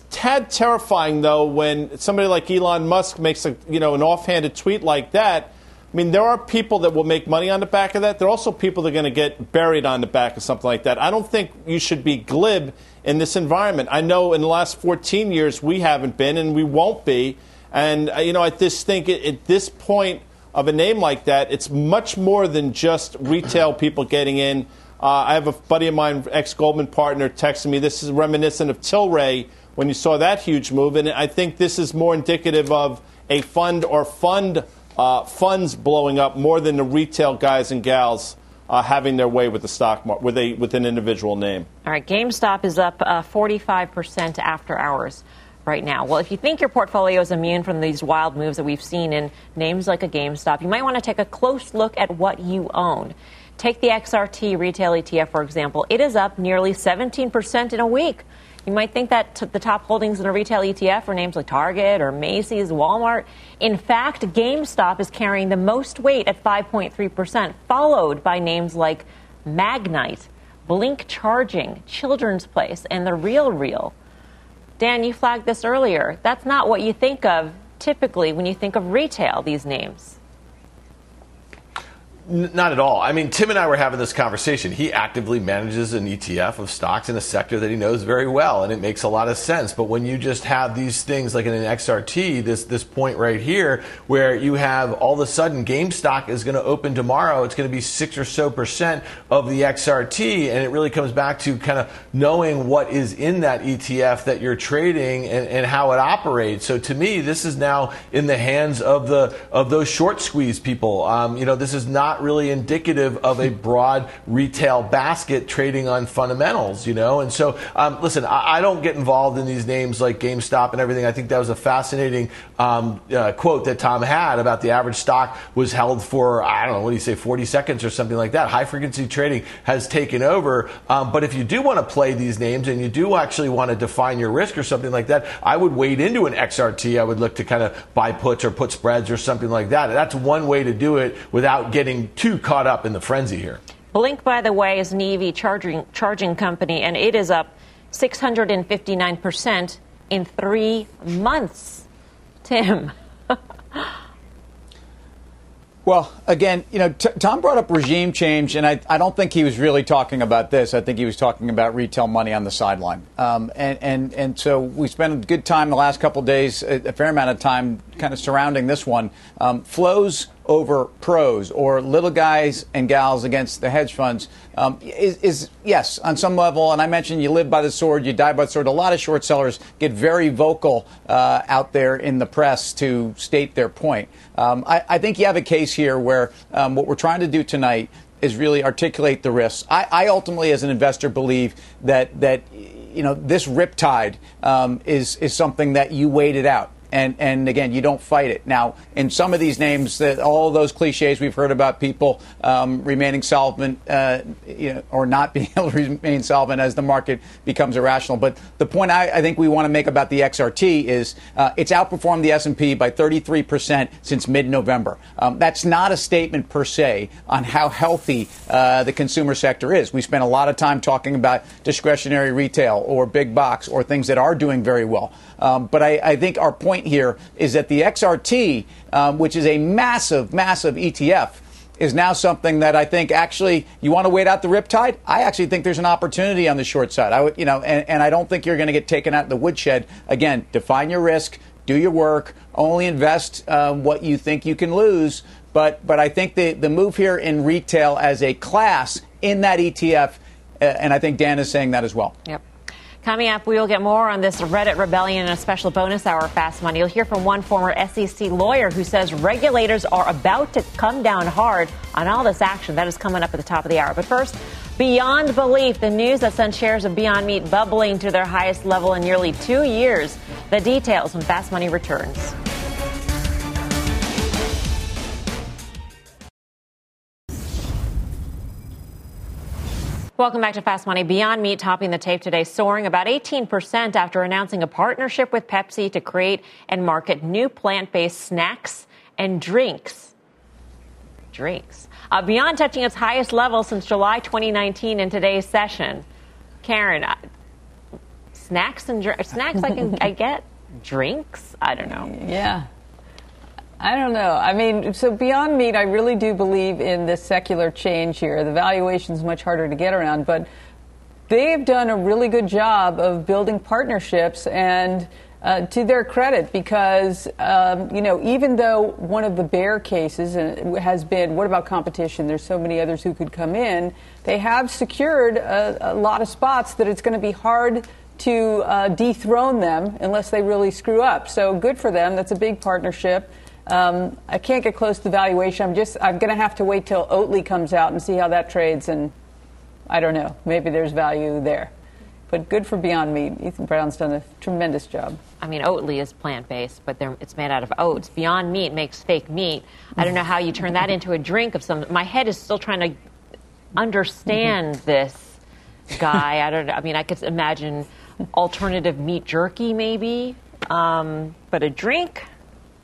tad terrifying, though, when somebody like Elon Musk makes an offhanded tweet like that. I mean, there are people that will make money on the back of that. There are also people that are going to get buried on the back of something like that. I don't think you should be glib in this environment. I know in the last 14 years we haven't been and we won't be. And, you know, I just think at this point of a name like that, it's much more than just retail people getting in. I have a buddy of mine, ex-Goldman partner, texting me, this is reminiscent of Tilray when you saw that huge move. And I think this is more indicative of a fund or funds blowing up more than the retail guys and gals having their way with the stock market, with an individual name. All right, GameStop is up 45% after hours right now. Well, if you think your portfolio is immune from these wild moves that we've seen in names like a GameStop, you might want to take a close look at what you own. Take the XRT retail ETF, for example. It is up nearly 17% in a week. You might think that the top holdings in a retail ETF are names like Target or Macy's, Walmart. In fact, GameStop is carrying the most weight at 5.3%, followed by names like Magnite, Blink Charging, Children's Place, and The RealReal. Dan, you flagged this earlier. That's not what you think of typically when you think of retail, these names. Not at all. I mean, Tim and I were having this conversation. He actively manages an ETF of stocks in a sector that he knows very well, and it makes a lot of sense. But when you just have these things like in an XRT, this point right here, where you have all of a sudden GameStop is going to open tomorrow, it's going to be 6% or so of the XRT, and it really comes back to kind of knowing what is in that ETF that you're trading and how it operates. So to me, this is now in the hands of those short squeeze people. You know, this is not really indicative of a broad retail basket trading on fundamentals, you know. And so, listen, I don't get involved in these names like GameStop and everything. I think that was a fascinating quote that Tom had about the average stock was held for, I don't know, what do you say, 40 seconds or something like that. High-frequency trading has taken over. But if you do want to play these names and you do actually want to define your risk or something like that, I would wade into an XRT. I would look to kind of buy puts or put spreads or something like that. That's one way to do it without getting too caught up in the frenzy here. Blink, by the way, is an EV charging company, and it is up 659% in 3 months. Tim. Well, again, you know, Tom brought up regime change, and I don't think he was really talking about this. I think he was talking about retail money on the sideline. And so we spent a good time the last couple of days, a fair amount of time kind of surrounding this one. Flows over pros, or little guys and gals against the hedge funds, is yes, on some level. And I mentioned you live by the sword, you die by the sword. A lot of short sellers get very vocal out there in the press to state their point. I think you have a case here where what we're trying to do tonight is really articulate the risks. I ultimately, as an investor, believe that you know, this riptide is something that you wait it out. And again, you don't fight it. Now, in some of these names, that all those cliches we've heard about people remaining solvent you know, or not being able to remain solvent as the market becomes irrational. But the point I think we want to make about the XRT is it's outperformed the S&P by 33% since mid-November. That's not a statement per se on how healthy the consumer sector is. We spent a lot of time talking about discretionary retail or big box or things that are doing very well. But I think our point here is that the XRT, which is a massive, massive ETF, is now something that I think actually you want to wait out the riptide. I actually think there's an opportunity on the short side. I would, you know, and I don't think you're going to get taken out of the woodshed. Again, define your risk, do your work, only invest what you think you can lose. But I think the move here in retail as a class in that ETF, and I think Dan is saying that as well. Yep. Coming up, we will get more on this Reddit rebellion and a special bonus hour of Fast Money. You'll hear from one former SEC lawyer who says regulators are about to come down hard on all this action. That is coming up at the top of the hour. But first, beyond belief, the news that sent shares of Beyond Meat bubbling to their highest level in nearly 2 years. The details when Fast Money returns. Welcome back to Fast Money. Beyond Meat topping the tape today, soaring about 18% after announcing a partnership with Pepsi to create and market new plant-based snacks and drinks. Beyond touching its highest level since July 2019 in today's session. Karen, snacks and snacks I get? Drinks? I don't know. Yeah. I don't know. I mean, so Beyond Meat, I really do believe in this secular change here. The valuation's much harder to get around, but they've done a really good job of building partnerships, and to their credit, because, you know, even though one of the bear cases has been, what about competition? There's so many others who could come in. They have secured a lot of spots that it's going to be hard to dethrone them unless they really screw up. So good for them. That's a big partnership. I can't get close to the valuation. I'm going to have to wait till Oatly comes out and see how that trades. And I don't know, maybe there's value there. But good for Beyond Meat. Ethan Brown's done a tremendous job. I mean, Oatly is plant-based, but it's made out of oats. Beyond Meat makes fake meat. I don't know how you turn that into a drink of some. My head is still trying to understand this guy. I don't know. I mean, I could imagine alternative meat jerky maybe, but a drink.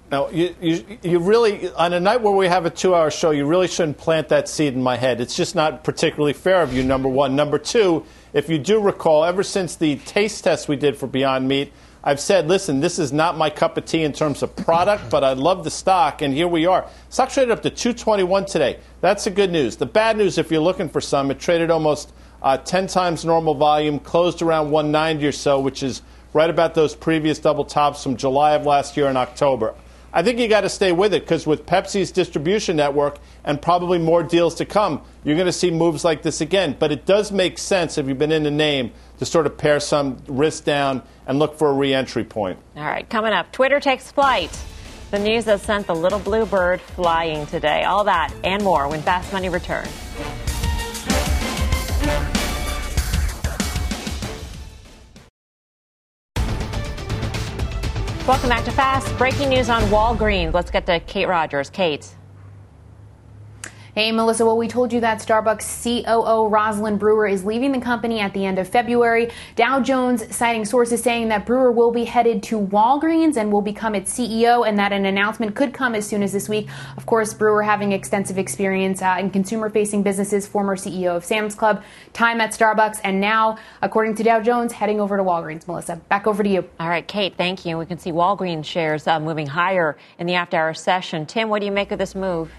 Now, you really, on a night where we have a 2-hour show, you really shouldn't plant that seed in my head. It's just not particularly fair of you, number one. Number two, if you do recall, ever since the taste test we did for Beyond Meat, I've said, listen, this is not my cup of tea in terms of product, but I love the stock, and here we are. Stock traded up to 221 today. That's the good news. The bad news, if you're looking for some, it traded almost 10 times normal volume, closed around 190 or so, which is right about those previous double tops from July of last year and October. I think you got to stay with it, because with Pepsi's distribution network and probably more deals to come, you're going to see moves like this again. But it does make sense, if you've been in the name, to sort of pare some risk down and look for a re-entry point. All right, coming up, Twitter takes flight. The news that sent the little blue bird flying today. All that and more when Fast Money returns. Welcome back to Fast. Breaking news on Walgreens. Let's get to Kate Rogers. Kate. Hey, Melissa. Well, we told you that Starbucks COO Roz Brewer is leaving the company at the end of February. Dow Jones citing sources saying that Brewer will be headed to Walgreens and will become its CEO, and that an announcement could come as soon as this week. Of course, Brewer having extensive experience in consumer-facing businesses, former CEO of Sam's Club, time at Starbucks, and now, according to Dow Jones, heading over to Walgreens. Melissa, back over to you. All right, Kate, thank you. We can see Walgreens shares moving higher in the after-hour session. Tim, what do you make of this move?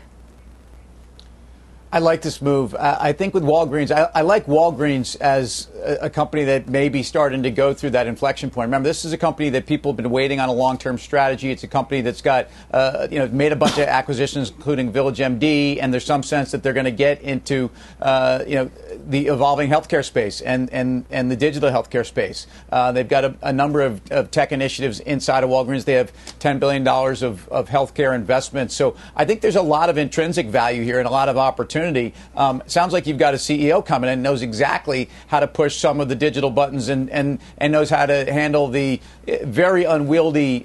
I like this move. I think with Walgreens, I like Walgreens as a company that may be starting to go through that inflection point. Remember, this is a company that people have been waiting on a long-term strategy. It's a company that's got, made a bunch of acquisitions, including VillageMD, and there's some sense that they're going to get into, the evolving healthcare space and the digital healthcare space. They've got a number of tech initiatives inside of Walgreens. They have $10 billion of healthcare investments. So I think there's a lot of intrinsic value here and a lot of opportunity. Sounds like you've got a CEO coming in and knows exactly how to push some of the digital buttons and knows how to handle the very unwieldy,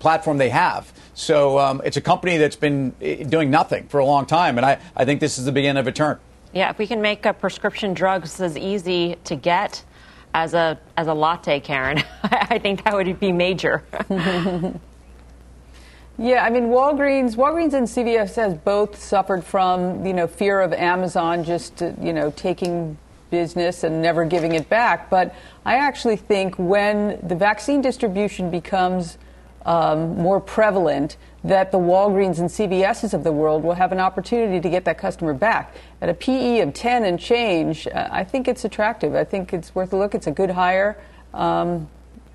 platform they have. So it's a company that's been doing nothing for a long time. And I think this is the beginning of a turn. Yeah, if we can make prescription drugs as easy to get as a latte, Karen, I think that would be major. Yeah, I mean, Walgreens and CVS has both suffered from, fear of Amazon just, taking business and never giving it back. But I actually think when the vaccine distribution becomes more prevalent, that the Walgreens and CVSs of the world will have an opportunity to get that customer back. At a PE of 10 and change, I think it's attractive. I think it's worth a look. It's a good hire. I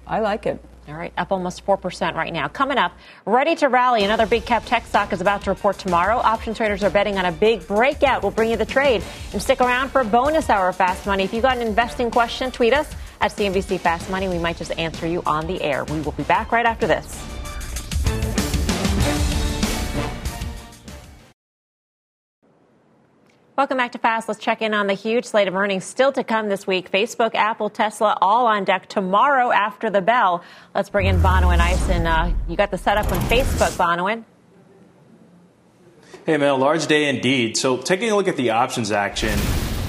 like it. All right, up almost 4% right now. Coming up, ready to rally. Another big cap tech stock is about to report tomorrow. Option traders are betting on a big breakout. We'll bring you the trade. And stick around for a bonus hour of Fast Money. If you've got an investing question, tweet us at CNBC Fast Money. We might just answer you on the air. We will be back right after this. Welcome back to Fast. Let's check in on the huge slate of earnings still to come this week. Facebook, Apple, Tesla, all on deck tomorrow after the bell. Let's bring in Bonowin Eisen. You got the setup on Facebook, Bonowin. Hey, Mel, large day indeed. So taking a look at the options action,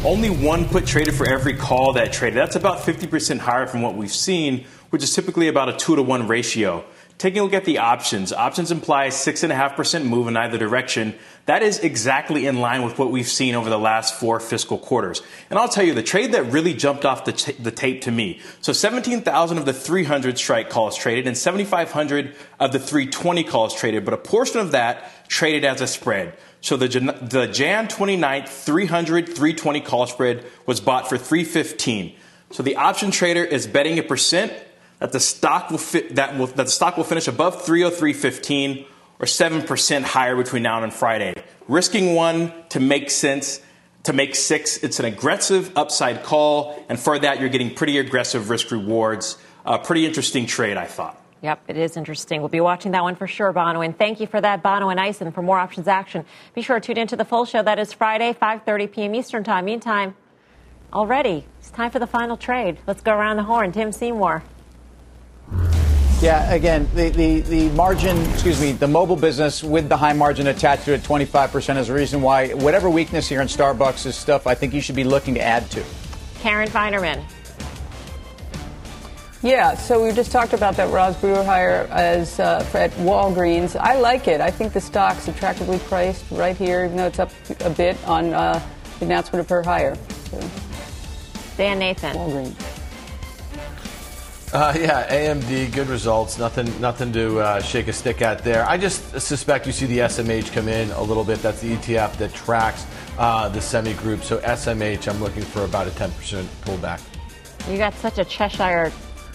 only one put traded for every call that traded. That's about 50% higher from what we've seen, which is typically about a 2-to-1 ratio. Taking a look at the options, options imply a 6.5% move in either direction. That is exactly in line with what we've seen over the last 4 fiscal quarters. And I'll tell you, the trade that really jumped off the tape to me. So 17,000 of the 300 strike calls traded and 7,500 of the 320 calls traded. But a portion of that traded as a spread. So the Jan 29th 300-320 call spread was bought for $315. So the option trader is betting 1%. That the stock will finish above 303.15 or 7% higher between now and Friday. Risking 1 to make 6. It's an aggressive upside call, and for that you're getting pretty aggressive risk rewards. Pretty interesting trade, I thought. Yep, it is interesting. We'll be watching that one for sure, Bonowin. Thank you for that, Bonowin Eisen. For more options action, be sure to tune into the full show. That is Friday, 5:30 p.m. Eastern Time. Meantime, already it's time for the final trade. Let's go around the horn. Tim Seymour. Yeah, again, the margin, the mobile business with the high margin attached to it, 25%, is the reason why whatever weakness here in Starbucks is stuff I think you should be looking to add to. Karen Feinerman. Yeah, so we just talked about that Roz Brewer hire at Walgreens. I like it. I think the stock's attractively priced right here, even though it's up a bit on the announcement of her hire. So. Dan Nathan. Walgreens. AMD, good results. Nothing to shake a stick at there. I just suspect you see the SMH come in a little bit. That's the ETF that tracks the semi group. So SMH, I'm looking for about a 10% pullback. You got such a Cheshire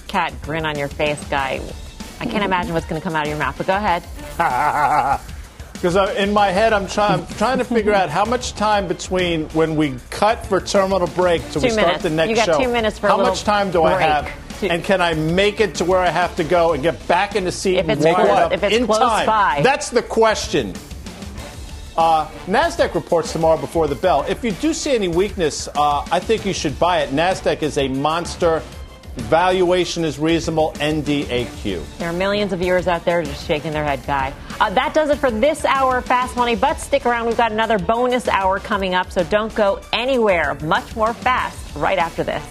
cat grin on your face, Guy. I can't imagine what's going to come out of your mouth, but go ahead. Because in my head, I'm trying to figure out how much time between when we cut for terminal break till we start the next show. You got 2 minutes for a little break. How much time do I have? And can I make it to where I have to go and get back in the seat and wired up in time? By. That's the question. NASDAQ reports tomorrow before the bell. If you do see any weakness, I think you should buy it. NASDAQ is a monster. Valuation is reasonable. NDAQ. There are millions of viewers out there just shaking their head, Guy. That does it for this hour of Fast Money. But stick around. We've got another bonus hour coming up. So don't go anywhere. Much more Fast right after this.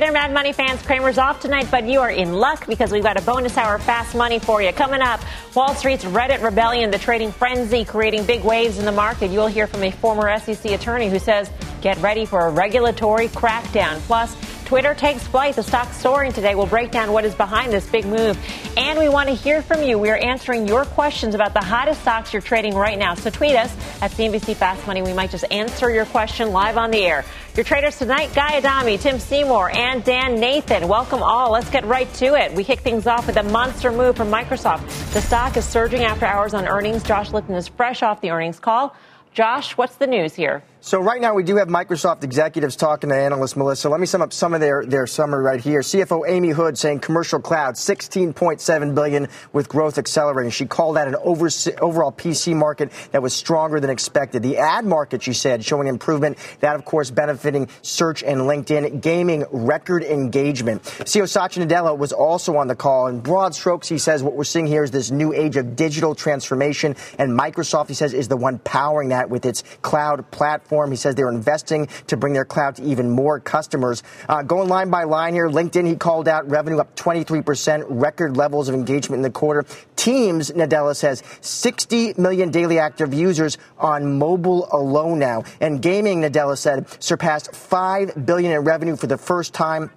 Hey there, Mad Money fans. Kramer's off tonight, but you are in luck because we've got a bonus hour of Fast Money for you. Coming up, Wall Street's Reddit rebellion, the trading frenzy, creating big waves in the market. You'll hear from a former SEC attorney who says, get ready for a regulatory crackdown. Plus, Twitter takes flight. The stock soaring today. We'll break down what is behind this big move. And we want to hear from you. We are answering your questions about the hottest stocks you're trading right now. So tweet us at CNBC Fast Money. We might just answer your question live on the air. Your traders tonight, Guy Adami, Tim Seymour, and Dan Nathan. Welcome all. Let's get right to it. We kick things off with a monster move from Microsoft. The stock is surging after hours on earnings. Josh Lipton is fresh off the earnings call. Josh, what's the news here? So right now we do have Microsoft executives talking to analyst Melissa. Let me sum up some of their summary right here. CFO Amy Hood saying commercial cloud, $16.7 billion with growth accelerating. She called out an overall PC market that was stronger than expected. The ad market, she said, showing improvement. That, of course, benefiting search and LinkedIn. Gaming, record engagement. CEO Satya Nadella was also on the call. In broad strokes, he says what we're seeing here is this new age of digital transformation. And Microsoft, he says, is the one powering that with its cloud platform. He says they're investing to bring their cloud to even more customers. Going line by line here, LinkedIn, he called out revenue up 23%, record levels of engagement in the quarter. Teams, Nadella says, 60 million daily active users on mobile alone now. And gaming, Nadella said, surpassed $5 billion in revenue for the first time.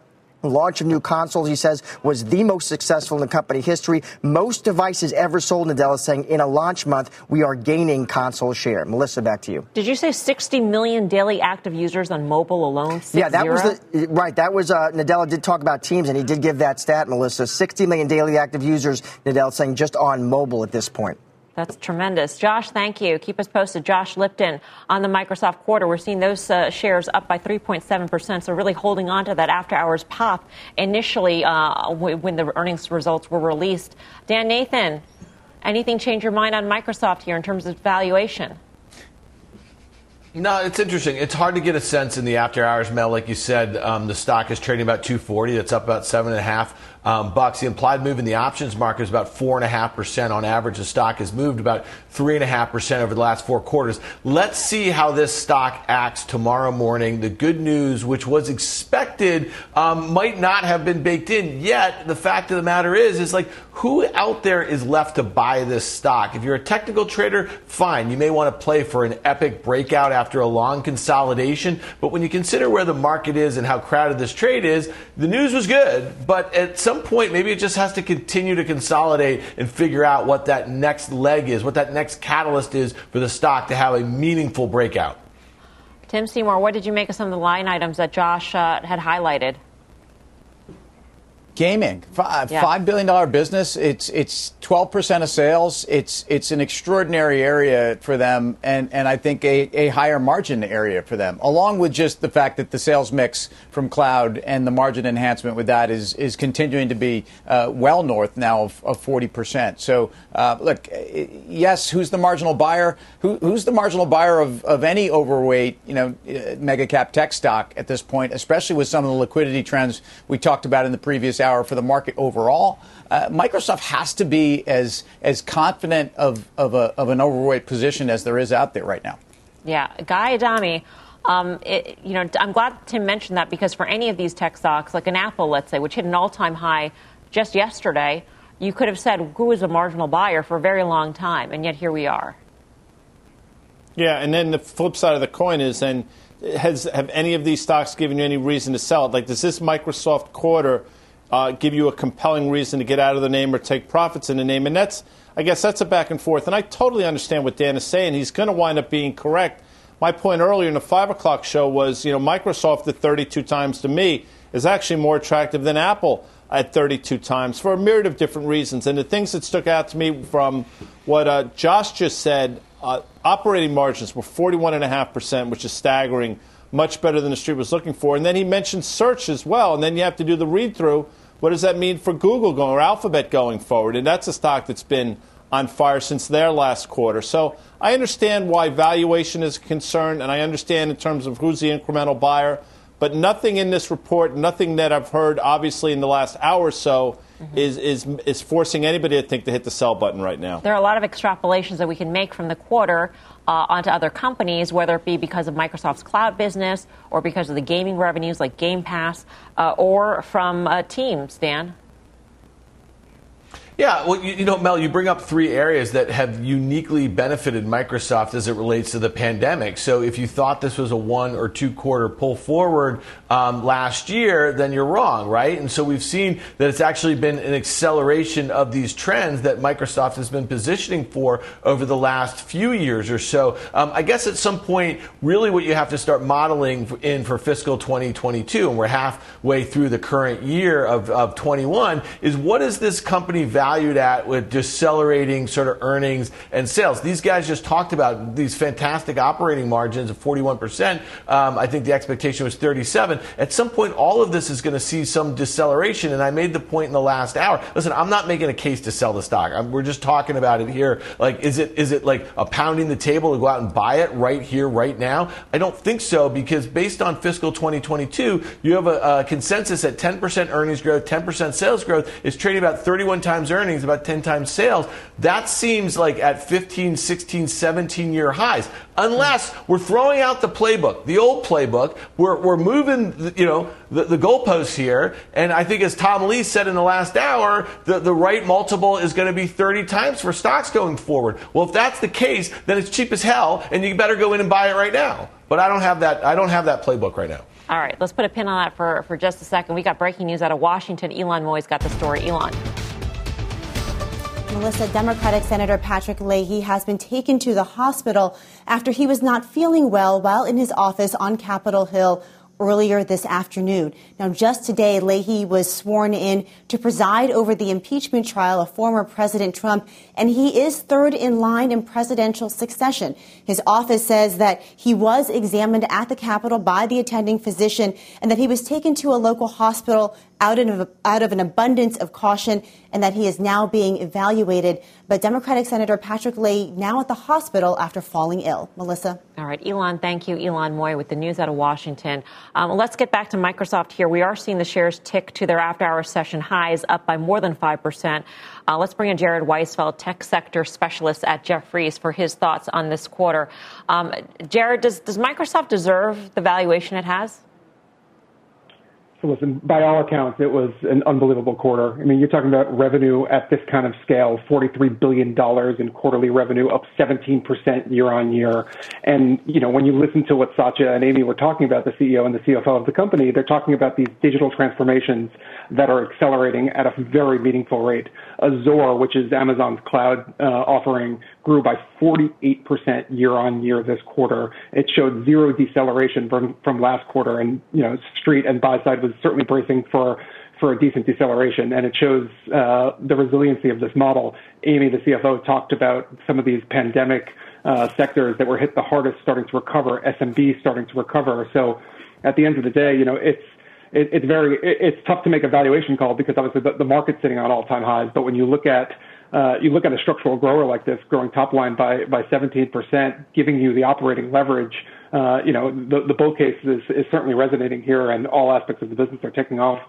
Launch of new consoles, he says, was the most successful in the company history. Most devices ever sold, Nadella saying, in a launch month, we are gaining console share. Melissa, back to you. Did you say 60 million daily active users on mobile alone? Yeah, that was right. That was Nadella did talk about Teams, and he did give that stat, Melissa. 60 million daily active users, Nadella saying, just on mobile at this point. That's tremendous. Josh, thank you. Keep us posted. Josh Lipton on the Microsoft quarter. We're seeing those shares up by 3.7%, so really holding on to that after-hours pop initially when the earnings results were released. Dan Nathan, anything change your mind on Microsoft here in terms of valuation? No, it's interesting. It's hard to get a sense in the after-hours, Mel. Like you said, the stock is trading about $240. That's up about $7.50. The implied move in the options market is about 4.5% on average. The stock has moved about 3.5% over the last four quarters. Let's see how this stock acts tomorrow morning. The good news, which was expected, might not have been baked in yet. The fact of the matter is like, who out there is left to buy this stock? If you're a technical trader, fine. You may want to play for an epic breakout after a long consolidation. But when you consider where the market is and how crowded this trade is, the news was good. But at some point, maybe it just has to continue to consolidate and figure out what that next leg is, what that next catalyst is for the stock to have a meaningful breakout. Tim Seymour, what did you make of some of the line items that Josh had highlighted? Gaming, $5 billion business. It's 12% of sales. It's an extraordinary area for them, and I think a higher margin area for them, along with just the fact that the sales mix from cloud and the margin enhancement with that is continuing to be well north now of 40%. So, look, yes, who's the marginal buyer? Who's the marginal buyer of any overweight, mega cap tech stock at this point, especially with some of the liquidity trends we talked about in the previous hour for the market overall. Microsoft has to be as confident of an overweight position as there is out there right now. Yeah, Guy Adami, I'm glad Tim mentioned that because for any of these tech stocks, like an Apple, let's say, which hit an all-time high just yesterday, you could have said who was a marginal buyer for a very long time, and yet here we are. Yeah, and then the flip side of the coin is then have any of these stocks given you any reason to sell it? Like, does this Microsoft quarter give you a compelling reason to get out of the name or take profits in the name? And I guess that's a back and forth. And I totally understand what Dan is saying. He's going to wind up being correct. My point earlier in the 5 o'clock show was, Microsoft at 32 times to me is actually more attractive than Apple at 32 times for a myriad of different reasons. And the things that stuck out to me from what Josh just said, operating margins were 41.5%, which is staggering, much better than the street was looking for. And then he mentioned search as well. And then you have to do the read-through. What does that mean for Google or Alphabet going forward? And that's a stock that's been on fire since their last quarter. So I understand why valuation is a concern, and I understand in terms of who's the incremental buyer. But nothing in this report, nothing that I've heard, obviously, in the last hour or so, is forcing anybody to hit the sell button right now. There are a lot of extrapolations that we can make from the quarter. onto other companies, whether it be because of Microsoft's cloud business or because of the gaming revenues like Game Pass or from Teams, Dan? Yeah, well, you know, Mel, you bring up three areas that have uniquely benefited Microsoft as it relates to the pandemic. So if you thought this was a 1 or 2 quarter pull forward last year, then you're wrong, right? And so we've seen that it's actually been an acceleration of these trends that Microsoft has been positioning for over the last few years or so. I guess at some point, really what you have to start modeling in for fiscal 2022, and we're halfway through the current year of 21, is what is this company value? Valued at with decelerating sort of earnings and sales. These guys just talked about these fantastic operating margins of 41%. I think the expectation was 37%. At some point, all of this is going to see some deceleration, and I made the point in the last hour. Listen, I'm not making a case to sell the stock. We're just talking about it here. Like, is it like a pounding the table to go out and buy it right here, right now? I don't think so, because based on fiscal 2022, you have a consensus at 10% earnings growth, 10% sales growth. It's trading about 31 times earnings. About 10 times sales. That seems like at 15, 16, 17-year highs. Unless we're throwing out the playbook, the old playbook, we're moving, you know, the goalposts here. And I think, as Tom Lee said in the last hour, the right multiple is going to be 30 times for stocks going forward. Well, if that's the case, then it's cheap as hell, and you better go in and buy it right now. But I don't have that playbook right now. All right, let's put a pin on that for just a second. We got breaking news out of Washington. Elon Moy's got the story. Elon. Melissa, Democratic Senator Patrick Leahy has been taken to the hospital after he was not feeling well while in his office on Capitol Hill earlier this afternoon. Now, just today, Leahy was sworn in to preside over the impeachment trial of former President Trump, and he is third in line in presidential succession. His office says that he was examined at the Capitol by the attending physician and that he was taken to a local hospital out of an abundance of caution, and that he is now being evaluated. But Democratic Senator Patrick Leahy now at the hospital after falling ill. Melissa. All right, Elon, thank you. Elon Moy with the news out of Washington. Let's get back to Microsoft here. We are seeing the shares tick to their after-hour session highs, up by more than 5%. Let's bring in Jared Weisfeld, tech sector specialist at Jefferies, for his thoughts on this quarter. Jared, does Microsoft deserve the valuation it has? So listen, by all accounts, it was an unbelievable quarter. I mean, you're talking about revenue at this kind of scale, $43 billion in quarterly revenue, up 17% year on year. And, you know, when you listen to what Satya and Amy were talking about, the CEO and the CFO of the company, they're talking about these digital transformations that are accelerating at a very meaningful rate. Azure, which is Amazon's cloud offering, grew by 48% year on year this quarter. It showed zero deceleration from last quarter. And, you know, street and buy side was certainly bracing for a decent deceleration, and it shows the resiliency of this model. Amy, the CFO, talked about some of these pandemic sectors that were hit the hardest starting to recover, SMB starting to recover. So at the end of the day, you know, it's tough to make a valuation call because obviously the market's sitting on all-time highs. But when you look at a structural grower like this growing top line by 17%, giving you the operating leverage, you know, the bull case is certainly resonating here, and all aspects of the business are taking off.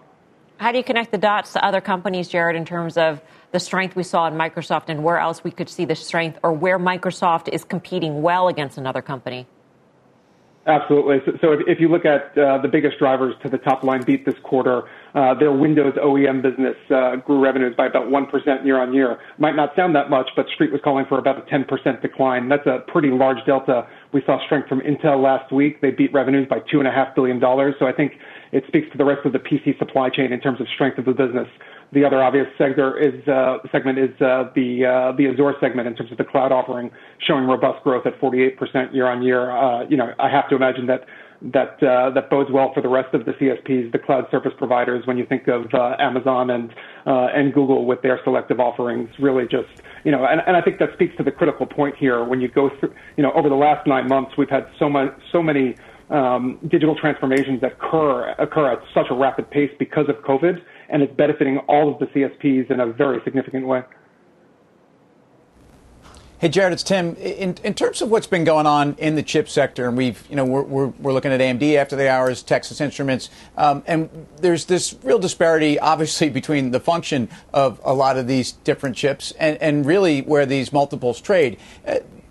How do you connect the dots to other companies, Jared, in terms of the strength we saw in Microsoft and where else we could see the strength, or where Microsoft is competing well against another company? Absolutely. So if you look at the biggest drivers to the top line beat this quarter, their Windows OEM business grew revenues by about 1% year on year. Might not sound that much, but Street was calling for about a 10% decline. That's a pretty large delta. We saw strength from Intel last week. They beat revenues by $2.5 billion. So I think it speaks to the rest of the PC supply chain in terms of strength of the business. The other obvious segment is the Azure segment in terms of the cloud offering, showing robust growth at 48% year on year. You know, I have to imagine that bodes well for the rest of the CSPs, the cloud service providers, when you think of Amazon and Google with their selective offerings. Really just, you know, and I think that speaks to the critical point here. When you go through, you know, over the last 9 months, we've had so many digital transformations that occur at such a rapid pace because of COVID, and it's benefiting all of the CSPs in a very significant way. Hey, Jared, it's Tim. In terms of what's been going on in the chip sector, and we're looking at AMD after the hours, Texas Instruments, and there's this real disparity, obviously, between the function of a lot of these different chips and really where these multiples trade.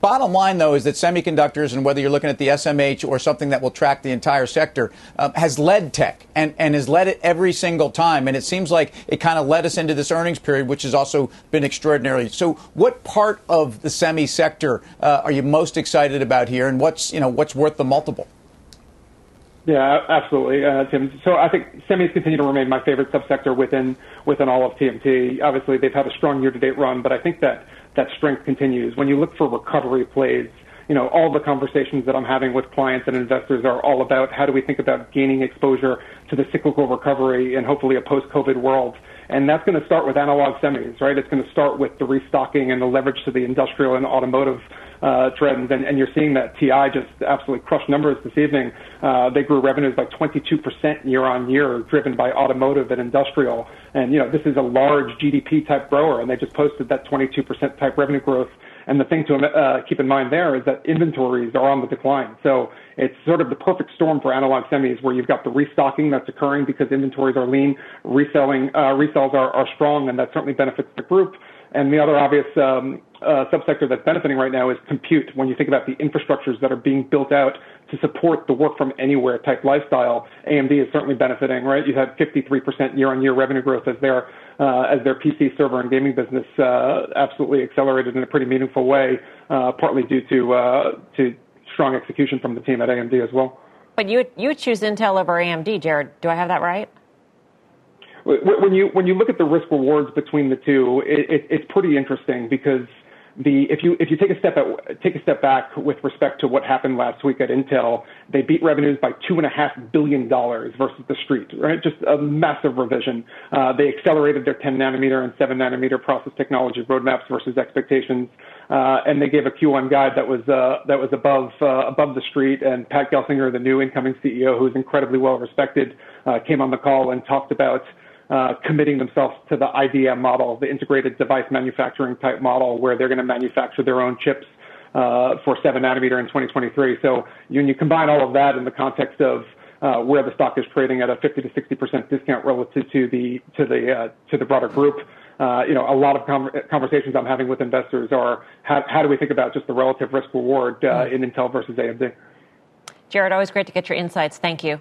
Bottom line, though, is that semiconductors, and whether you're looking at the SMH or something that will track the entire sector, has led tech and has led it every single time. And it seems like it kind of led us into this earnings period, which has also been extraordinary. So what part of the semi sector are you most excited about here, and what's worth the multiple? Yeah, absolutely, Tim. So I think semis continue to remain my favorite subsector within all of TMT. Obviously, they've had a strong year-to-date run, but I think that strength continues. When you look for recovery plays, all the conversations that I'm having with clients and investors are all about how do we think about gaining exposure to the cyclical recovery and hopefully a post-COVID world. And that's going to start with analog semis, right? It's going to start with the restocking and the leverage to the industrial and automotive trends, and you're seeing that TI just absolutely crushed numbers this evening. They grew revenues by 22% year on year, driven by automotive and industrial. And, this is a large GDP type grower, and they just posted that 22% type revenue growth. And the thing to keep in mind there is that inventories are on the decline. So it's sort of the perfect storm for analog semis, where you've got the restocking that's occurring because inventories are lean, resells are strong, and that certainly benefits the group. And the other obvious subsector that's benefiting right now is compute. When you think about the infrastructures that are being built out to support the work from anywhere type lifestyle, AMD is certainly benefiting, right? You had 53% year-on-year revenue growth as their PC server and gaming business absolutely accelerated in a pretty meaningful way, partly due to strong execution from the team at AMD as well. But you choose Intel over AMD, Jared. Do I have that right? When you look at the risk rewards between the two, it's pretty interesting, because if you take a step back with respect to what happened last week at Intel, they beat revenues by $2.5 billion versus the street, right? Just a massive revision. They accelerated their 10 nanometer and 7 nanometer process technology roadmaps versus expectations, and they gave a Q1 guide that was above the street. And Pat Gelsinger, the new incoming CEO, who's incredibly well respected, came on the call and talked about committing themselves to the IDM model, the integrated device manufacturing type model, where they're going to manufacture their own chips for 7 nanometer in 2023. So when you combine all of that in the context of where the stock is trading at a 50 to 60% discount relative to the broader group, a lot of conversations I'm having with investors are how do we think about just the relative risk reward in Intel versus AMD. Jared, always great to get your insights. Thank you.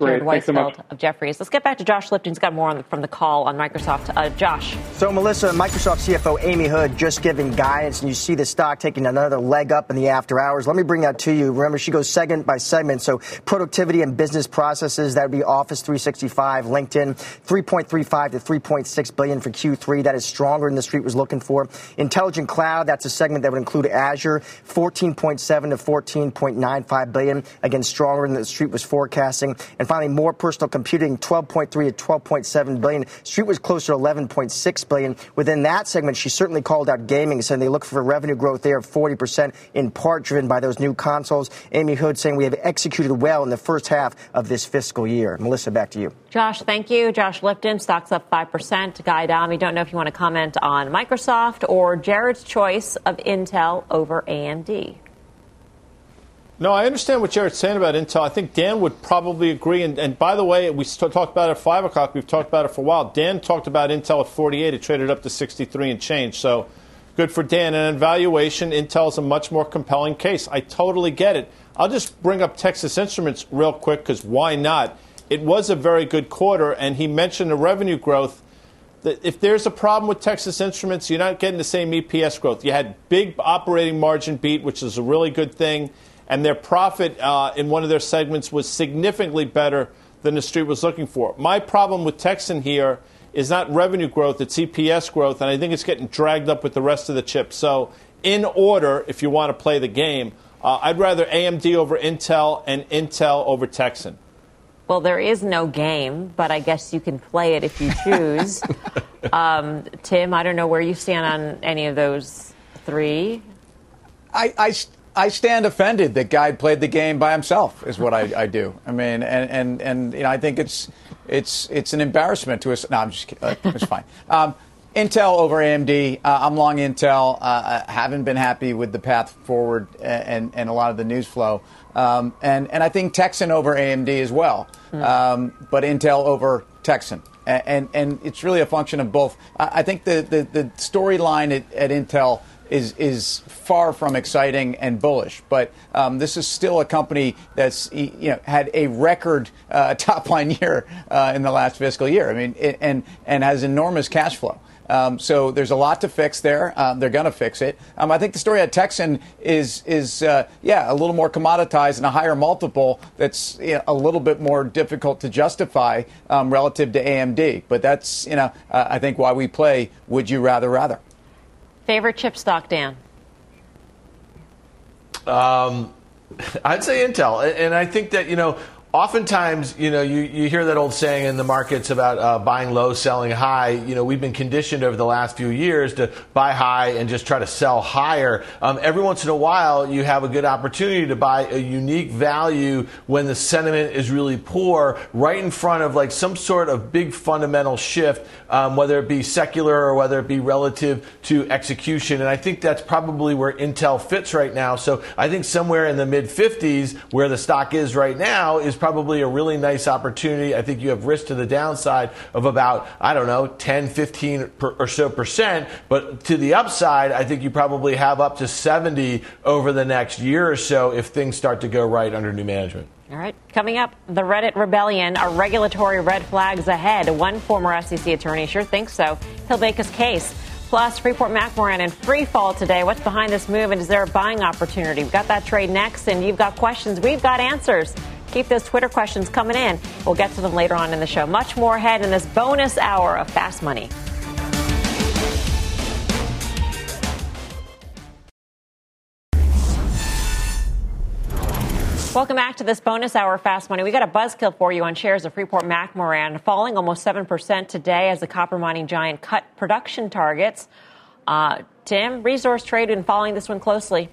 Jared Weisfeld of Jefferies. Let's get back to Josh Lipton. He's got more from the call on Microsoft. Josh. So, Melissa, Microsoft CFO Amy Hood just giving guidance, and you see the stock taking another leg up in the after hours. Let me bring that to you. Remember, she goes segment by segment. So productivity and business processes, that would be Office 365, LinkedIn, $3.35 to $3.6 billion for Q3. That is stronger than the street was looking for. Intelligent Cloud, that's a segment that would include Azure, $14.7 to $14.95 billion. Again, stronger than the street was forecasting. And finally, more personal computing, $12.3 to $12.7 billion. Street was closer to $11.6 billion. Within that segment, she certainly called out gaming, saying they look for revenue growth there of 40%, in part driven by those new consoles. Amy Hood saying we have executed well in the first half of this fiscal year. Melissa, back to you. Josh, thank you. Josh Lipton, stock's up 5%. Guy Adami, don't know if you want to comment on Microsoft or Jared's choice of Intel over AMD. No, I understand what Jared's saying about Intel. I think Dan would probably agree. And by the way, we talked about it at 5 o'clock. We've talked about it for a while. Dan talked about Intel at 48. It traded up to 63 and change. So good for Dan. And in valuation, Intel's a much more compelling case. I totally get it. I'll just bring up Texas Instruments real quick, because why not? It was a very good quarter, and he mentioned the revenue growth. If there's a problem with Texas Instruments, you're not getting the same EPS growth. You had big operating margin beat, which is a really good thing. And their profit in one of their segments was significantly better than the street was looking for. My problem with Texan here is not revenue growth, it's EPS growth, and I think it's getting dragged up with the rest of the chips. So in order, if you want to play the game, I'd rather AMD over Intel and Intel over Texan. Well, there is no game, but I guess you can play it if you choose. Tim, I don't know where you stand on any of those three. I stand offended that Guy played the game by himself, is what I do. I mean, and I think it's an embarrassment to us. No, I'm just kidding. It's fine. Intel over AMD. I'm long Intel. I haven't been happy with the path forward and a lot of the news flow. And I think Texan over AMD as well. But Intel over Texan. And it's really a function of both. I think the storyline at Intel is far from exciting and bullish. But this is still a company that's had a record top line year in the last fiscal year. I mean, and has enormous cash flow. So there's a lot to fix there. They're going to fix it. I think the story at Texan is a little more commoditized and a higher multiple. That's a little bit more difficult to justify relative to AMD. But that's I think why we play would you rather. Favorite chip stock, Dan? I'd say Intel, and I think that oftentimes, you hear that old saying in the markets about buying low, selling high. We've been conditioned over the last few years to buy high and just try to sell higher. Every once in a while, you have a good opportunity to buy a unique value when the sentiment is really poor, right in front of some sort of big fundamental shift, whether it be secular or whether it be relative to execution. And I think that's probably where Intel fits right now. So I think somewhere in the mid-50s, where the stock is right now, is probably a really nice opportunity. I think you have risk to the downside of about, 10, 15 or so percent. But to the upside, I think you probably have up to 70 over the next year or so if things start to go right under new management. All right. Coming up, the Reddit rebellion. Are regulatory red flags ahead? One former SEC attorney sure thinks so. He'll make his case. Plus, Freeport-McMoRan in free fall today. What's behind this move, and is there a buying opportunity? We've got that trade next, and you've got questions. We've got answers. Keep those Twitter questions coming in. We'll get to them later on in the show. Much more ahead in this bonus hour of Fast Money. Welcome back to this bonus hour of Fast Money. We got a buzzkill for you on shares of Freeport-McMoRan, falling almost 7% today as the copper mining giant cut production targets. Tim, resource trade, been following this one closely.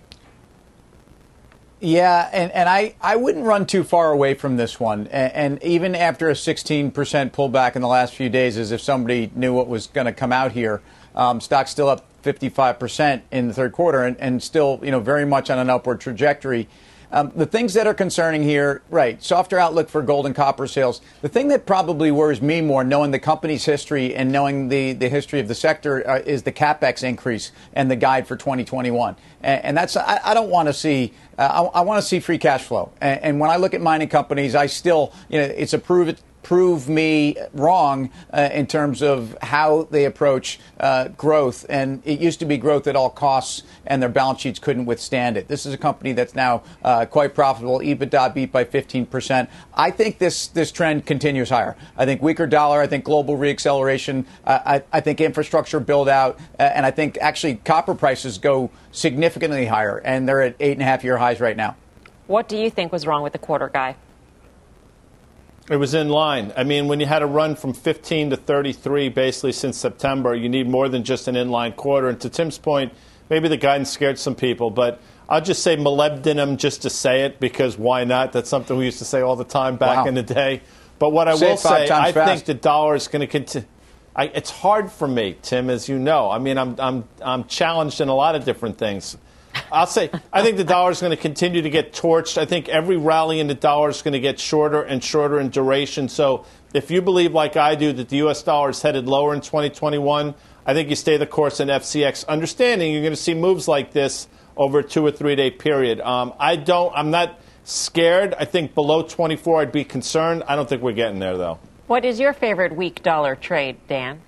Yeah, and I wouldn't run too far away from this one. And even after a 16% pullback in the last few days, as if somebody knew what was going to come out here, stock's still up 55% in the third quarter and still, very much on an upward trajectory. The things that are concerning here, right, softer outlook for gold and copper sales. The thing that probably worries me more, knowing the company's history and knowing the history of the sector, is the CapEx increase and the guide for 2021. And that's, I don't want to see, I want to see free cash flow. And when I look at mining companies, I still, it's a prove me wrong in terms of how they approach growth. And it used to be growth at all costs, and their balance sheets couldn't withstand it. This is a company that's now quite profitable. EBITDA beat by 15%. I think this trend continues higher. I think weaker dollar. I think global reacceleration. I think infrastructure build out. And I think actually copper prices go significantly higher, and they're at 8.5-year highs right now. What do you think was wrong with the quarter, Guy? It was in line. I mean, when you had a run from 15 to 33 basically since September, you need more than just an inline quarter. And to Tim's point, maybe the guidance scared some people, but I'll just say molybdenum just to say it, because why not? That's something we used to say all the time back in the day. But what I will say, I think the dollar is going to continue. It's hard for me, Tim, as you know. I mean, I'm challenged in a lot of different things. I'll say I think the dollar is going to continue to get torched. I think every rally in the dollar is going to get shorter and shorter in duration. So if you believe, like I do, that the U.S. dollar is headed lower in 2021, I think you stay the course in FCX, understanding you're going to see moves like this over a 2 or 3 day period. I'm not scared. I think below 24, I'd be concerned. I don't think we're getting there, though. What is your favorite weak dollar trade, Dan?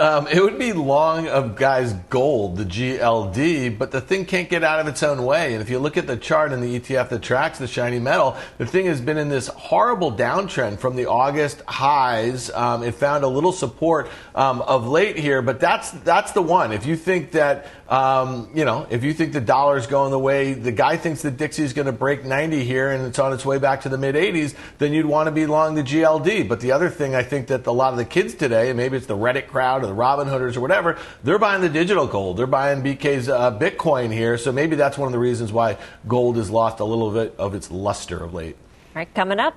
It would be long of Guy's gold, the GLD, but the thing can't get out of its own way. And if you look at the chart in the ETF that tracks the shiny metal, the thing has been in this horrible downtrend from the August highs. It found a little support of late here, but that's the one. If you think that if you think the dollar's going the way the guy thinks, the Dixie's going to break 90 here and it's on its way back to the mid-80s, then you'd want to be long the GLD. But the other thing I think that a lot of the kids today, and maybe it's the Reddit crowd or the Robinhooders or whatever, they're buying the digital gold. They're buying BK's Bitcoin here. So maybe that's one of the reasons why gold has lost a little bit of its luster of late. All right, coming up,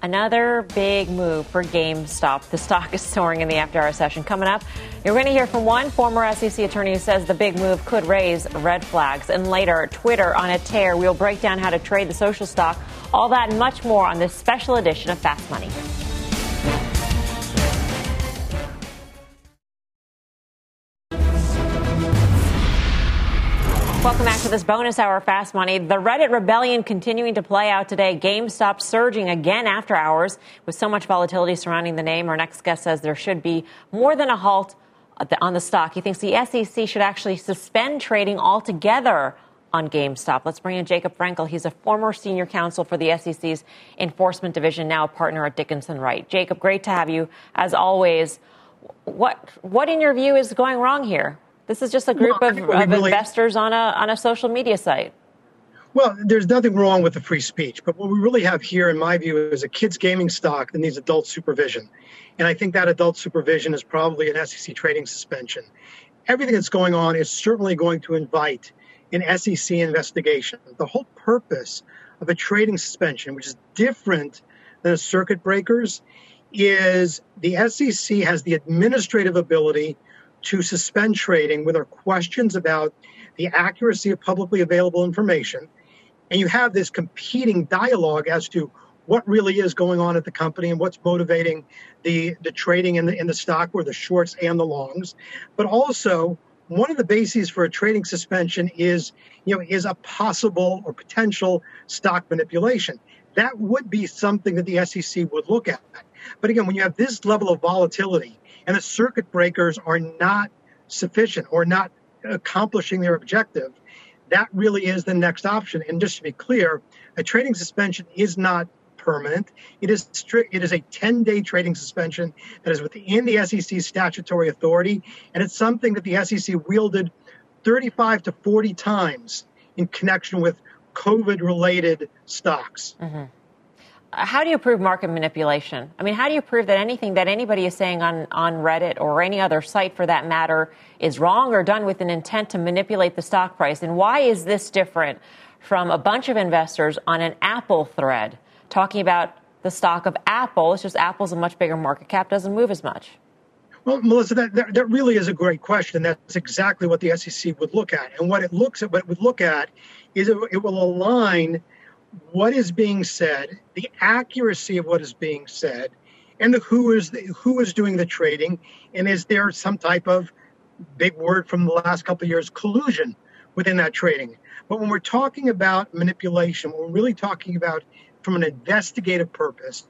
another big move for GameStop. The stock is soaring in the after-hour session. Coming up, you're going to hear from one former SEC attorney who says the big move could raise red flags. And later, Twitter on a tear. We'll break down how to trade the social stock. All that and much more on this special edition of Fast Money. Welcome back to this bonus hour, Fast Money. The Reddit rebellion continuing to play out today. GameStop surging again after hours with so much volatility surrounding the name. Our next guest says there should be more than a halt on the stock. He thinks the SEC should actually suspend trading altogether on GameStop. Let's bring in Jacob Frankel. He's a former senior counsel for the SEC's enforcement division, now a partner at Dickinson Wright. Jacob, great to have you as always. What in your view is going wrong here? This is just a group of investors on a social media site. Well, there's nothing wrong with the free speech, but what we really have here, in my view, is a kids gaming stock that needs adult supervision. And I think that adult supervision is probably an SEC trading suspension. Everything that's going on is certainly going to invite an SEC investigation. The whole purpose of a trading suspension, which is different than a circuit breaker's, is the SEC has the administrative ability to suspend trading with our questions about the accuracy of publicly available information. And you have this competing dialogue as to what really is going on at the company and what's motivating the trading in the stock, or the shorts and the longs. But also, one of the bases for a trading suspension is a possible or potential stock manipulation. That would be something that the SEC would look at. But again, when you have this level of volatility and the circuit breakers are not sufficient or not accomplishing their objective, that really is the next option. And just to be clear, a trading suspension is not permanent. It is a 10-day trading suspension that is within the SEC's statutory authority, and it's something that the SEC wielded 35 to 40 times in connection with COVID-related stocks. Mm-hmm. How do you prove market manipulation? I mean, how do you prove that anything that anybody is saying on Reddit or any other site for that matter is wrong or done with an intent to manipulate the stock price? And why is this different from a bunch of investors on an Apple thread talking about the stock of Apple? It's just Apple's a much bigger market cap, doesn't move as much. Well, Melissa, that really is a great question. That's exactly what the SEC would look at. And what it would look at is it will align what is being said, the accuracy of what is being said, and who is doing the trading, and is there some type of, big word from the last couple of years, collusion within that trading. But when we're talking about manipulation, what we're really talking about from an investigative purpose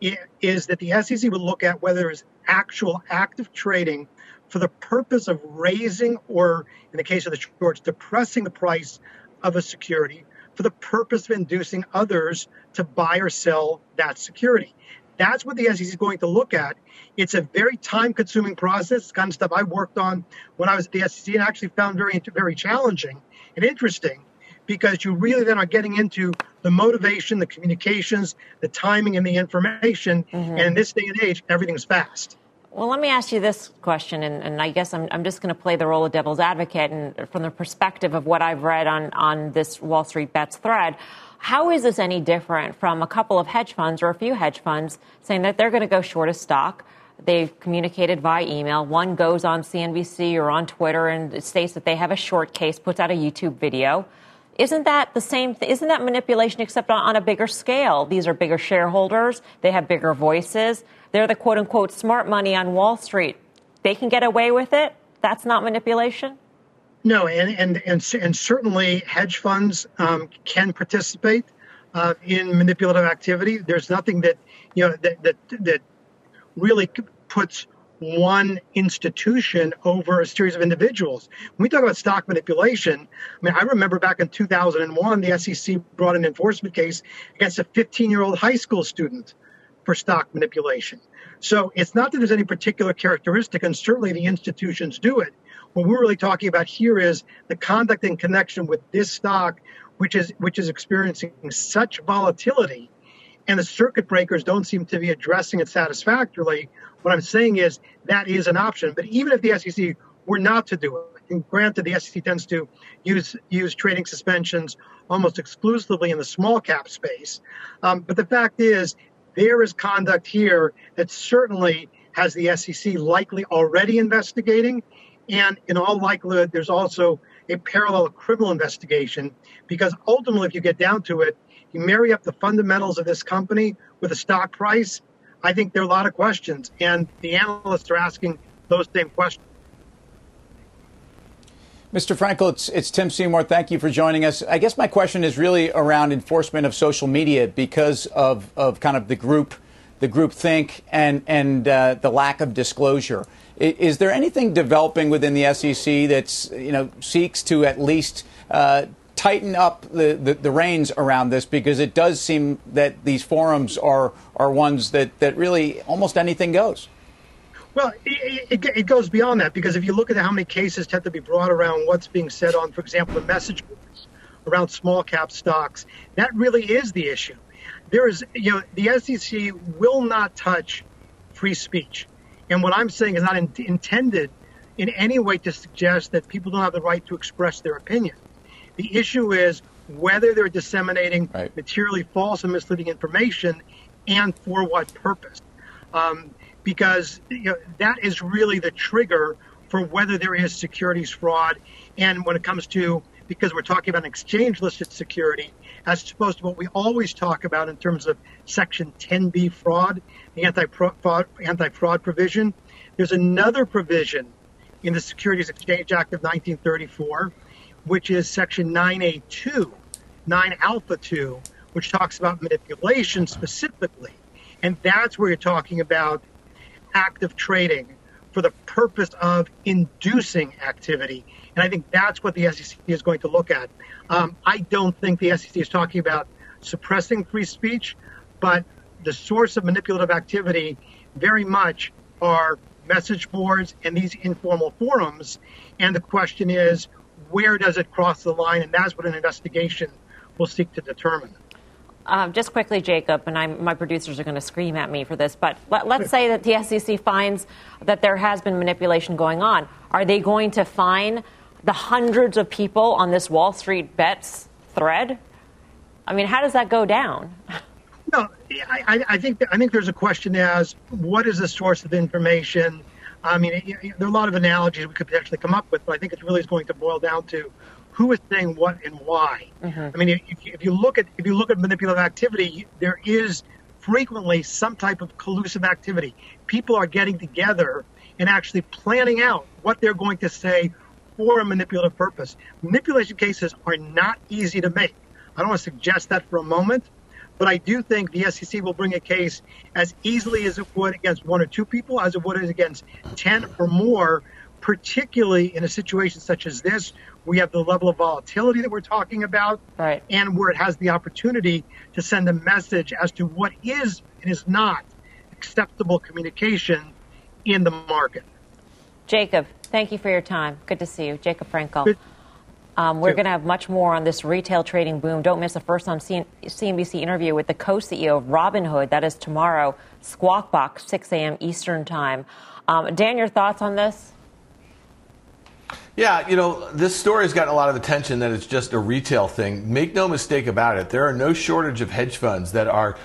is that the SEC would look at whether there's actual active trading for the purpose of raising or, in the case of the shorts, depressing the price of a security for the purpose of inducing others to buy or sell that security. That's what the SEC is going to look at. It's a very time-consuming process. It's kind of stuff I worked on when I was at the SEC and actually found very, very challenging and interesting, because you really then are getting into the motivation, the communications, the timing, and the information. Mm-hmm. And in this day and age, everything's fast. Well, let me ask you this question, and I guess I'm just going to play the role of devil's advocate, and from the perspective of what I've read on this Wall Street Bets thread, how is this any different from a couple of hedge funds or a few hedge funds saying that they're going to go short a stock? They've communicated via email. One goes on CNBC or on Twitter and states that they have a short case, puts out a YouTube video. Isn't that the same thing? Isn't that manipulation, except on a bigger scale? These are bigger shareholders. They have bigger voices. They're the quote-unquote smart money on Wall Street. They can get away with it. That's not manipulation? No, and certainly hedge funds can participate in manipulative activity. There's nothing that, that really puts one institution over a series of individuals. When we talk about stock manipulation, I mean, I remember back in 2001, the SEC brought an enforcement case against a 15-year-old high school student for stock manipulation. So it's not that there's any particular characteristic, and certainly the institutions do it. What we're really talking about here is the conduct in connection with this stock, which is experiencing such volatility, and the circuit breakers don't seem to be addressing it satisfactorily. What I'm saying is that is an option. But even if the SEC were not to do it, and granted, the SEC tends to use trading suspensions almost exclusively in the small cap space. But the fact is, there is conduct here that certainly has the SEC likely already investigating. And in all likelihood, there's also a parallel criminal investigation, because ultimately, if you get down to it, you marry up the fundamentals of this company with a stock price, I think there are a lot of questions, and the analysts are asking those same questions. Mr. Frankel, it's Tim Seymour. Thank you for joining us. I guess my question is really around enforcement of social media because of kind of the group think and the lack of disclosure. Is there anything developing within the SEC that's, you know, seeks to at least tighten up the reins around this, because it does seem that these forums are ones that really almost anything goes? Well, it goes beyond that, because if you look at how many cases have to be brought around what's being said on, for example, the message boards around small cap stocks, that really is the issue. There is, you know, the SEC will not touch free speech. And what I'm saying is not intended in any way to suggest that people don't have the right to express their opinion. The issue is whether they're disseminating materially false and misleading information, and for what purpose. Because, you know, that is really the trigger for whether there is securities fraud. And when it comes to, because we're talking about an exchange-listed security, as opposed to what we always talk about in terms of Section 10B fraud, the anti-fraud provision, there's another provision in the Securities Exchange Act of 1934, which is Section 9A2, 9A2, which talks about manipulation specifically. And that's where you're talking about active trading for the purpose of inducing activity. And I think that's what the SEC is going to look at. I don't think the SEC is talking about suppressing free speech, but the source of manipulative activity very much are message boards and these informal forums. And the question is, where does it cross the line? And that's what an investigation will seek to determine. Just quickly, Jacob, and my producers are going to scream at me for this, but let's say that the SEC finds that there has been manipulation going on. Are they going to fine the hundreds of people on this Wall Street Bets thread? I mean, how does that go down? No, I think there's a question as, what is the source of the information? I mean, there are a lot of analogies we could potentially come up with, but I think it really is going to boil down to who is saying what and why. I mean, if you look at manipulative activity, there is frequently some type of collusive activity. People are getting together and actually planning out what they're going to say for a manipulative purpose. Manipulation cases are not easy to make. I don't want to suggest that for a moment, but I do think the SEC will bring a case as easily as it would against one or two people as it would against 10 or more, particularly in a situation such as this. We have the level of volatility that we're talking about, and where it has the opportunity to send a message as to what is and is not acceptable communication in the market. Jacob, thank you for your time. Good to see you. Jacob Frankel. We're going to have much more on this retail trading boom. Don't miss a first-time CNBC interview with the co-CEO of Robinhood. That is tomorrow, Squawk Box, 6 a.m. Eastern Time. Dan, your thoughts on this? Yeah, you know, this story has gotten a lot of attention that it's just a retail thing. Make no mistake about it. There are no shortage of hedge funds that are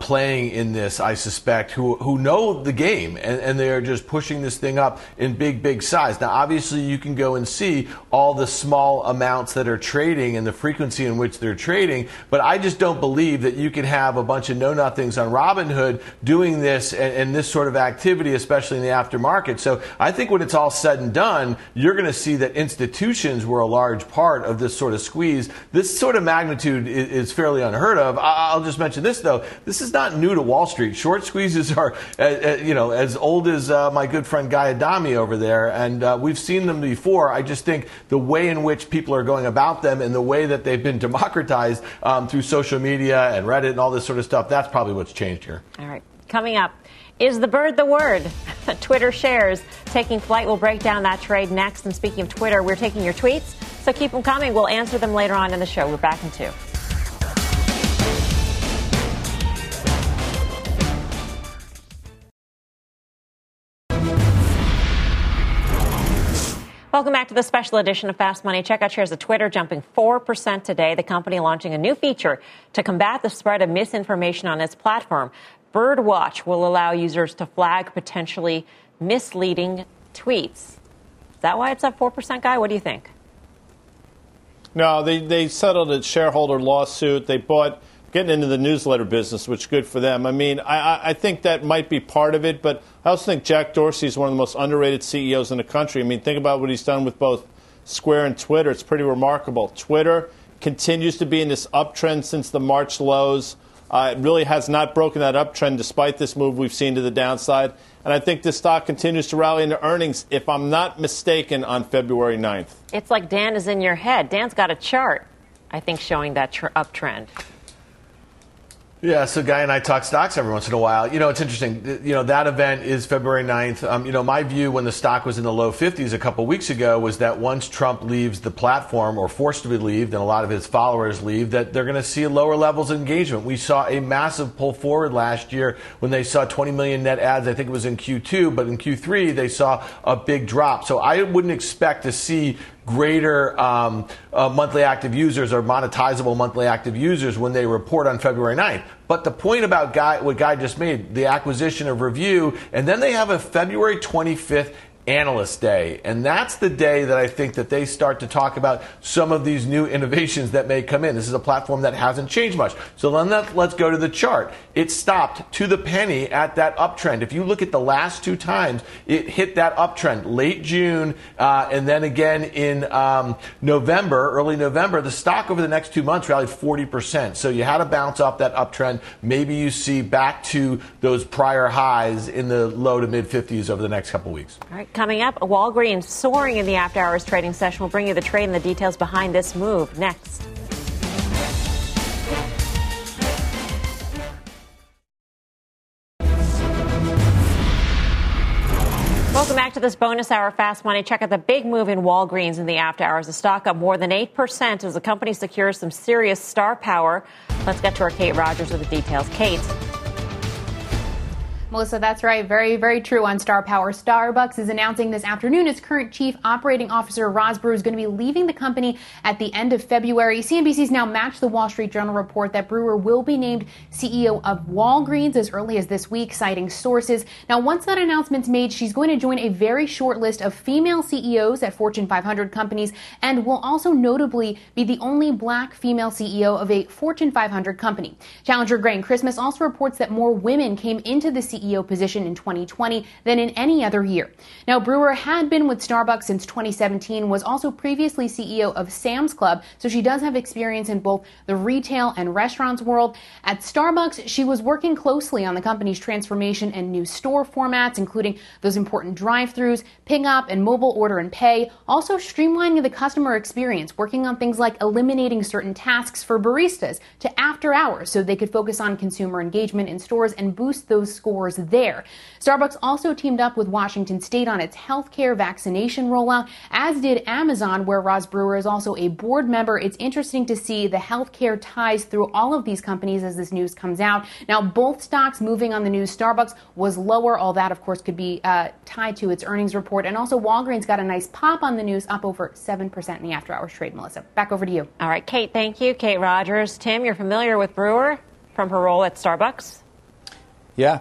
playing in this, I suspect, who know the game, and they are just pushing this thing up in big, big size. Now, obviously, you can go and see all the small amounts that are trading and the frequency in which they're trading, but I just don't believe that you can have a bunch of know-nothings on Robinhood doing this and this sort of activity, especially in the aftermarket. So I think when it's all said and done, you're going to see that institutions were a large part of this sort of squeeze. This sort of magnitude is fairly unheard of. I'll just mention this, though. This is not new to Wall Street. Short squeezes are, you know, as old as my good friend Guy Adami over there, and we've seen them before. I just think the way in which people are going about them and the way that they've been democratized through social media and Reddit and all this sort of stuff, that's probably what's changed here. All right. Coming up, is the bird the word? Twitter shares taking flight. We'll break down that trade next. And speaking of Twitter, we're taking your tweets, so keep them coming. We'll answer them later on in the show. We're back in 2. Welcome back to the special edition of Fast Money. Check out shares of Twitter jumping 4% today. The company launching a new feature to combat the spread of misinformation on its platform. Birdwatch will allow users to flag potentially misleading tweets. Is that why it's up 4%, Guy? What do you think? No, they settled a shareholder lawsuit. They bought, getting into the newsletter business, which is good for them. I mean, I think that might be part of it, but I also think Jack Dorsey is one of the most underrated CEOs in the country. I mean, think about what he's done with both Square and Twitter. It's pretty remarkable. Twitter continues to be in this uptrend since the March lows. It really has not broken that uptrend despite this move we've seen to the downside. And I think this stock continues to rally into earnings, if I'm not mistaken, on February 9th. It's like Dan is in your head. Dan's got a chart, I think, showing that uptrend. Yeah, so Guy and I talk stocks every once in a while. You know, it's interesting. You know, that event is February 9th. You know, my view when the stock was in the low 50s a couple weeks ago was that once Trump leaves the platform or forced to be leaved, and a lot of his followers leave, that they're going to see lower levels of engagement. We saw a massive pull forward last year when they saw 20 million net ads. I think it was in Q2, but in Q3 they saw a big drop. So I wouldn't expect to see greater monthly active users or monetizable monthly active users when they report on February 9th. But the point about Guy, what Guy just made, the acquisition of Review, and then they have a February 25th Analyst Day. And that's the day that I think that they start to talk about some of these new innovations that may come in. This is a platform that hasn't changed much. So then let's go to the chart. It stopped to the penny at that uptrend. If you look at the last two times, it hit that uptrend late June and then again in November, early November. The stock over the next 2 months rallied 40%. So you had to bounce off that uptrend. Maybe you see back to those prior highs in the low to mid 50s over the next couple weeks. All right. Coming up, Walgreens soaring in the after-hours trading session. We'll bring you the trade and the details behind this move next. Welcome back to this bonus hour Fast Money. Check out the big move in Walgreens in the after-hours. The stock up more than 8% as the company secures some serious star power. Let's get to our Kate Rogers with the details. Kate. Melissa, that's right. Very, very true on star power. Starbucks is announcing this afternoon its current chief operating officer, Roz Brewer, is going to be leaving the company at the end of February. CNBC's now matched the Wall Street Journal report that Brewer will be named CEO of Walgreens as early as this week, citing sources. Now, once that announcement's made, she's going to join a very short list of female CEOs at Fortune 500 companies and will also notably be the only black female CEO of a Fortune 500 company. Challenger Gray & Christmas also reports that more women came into the CEO position in 2020 than in any other year. Now, Brewer had been with Starbucks since 2017, was also previously CEO of Sam's Club, so she does have experience in both the retail and restaurants world. At Starbucks, she was working closely on the company's transformation and new store formats, including those important drive-thrus, pick-up, and mobile order and pay, also streamlining the customer experience, working on things like eliminating certain tasks for baristas to after hours so they could focus on consumer engagement in stores and boost those scores there. Starbucks also teamed up with Washington State on its healthcare vaccination rollout, as did Amazon, where Roz Brewer is also a board member. It's interesting to see the healthcare ties through all of these companies as this news comes out. Now, both stocks moving on the news. Starbucks was lower. All that, of course, could be tied to its earnings report. And also, Walgreens got a nice pop on the news, up over 7% in the after-hours trade. Melissa, back over to you. All right, Kate, thank you. Kate Rogers. Tim, you're familiar with Brewer from her role at Starbucks? Yeah.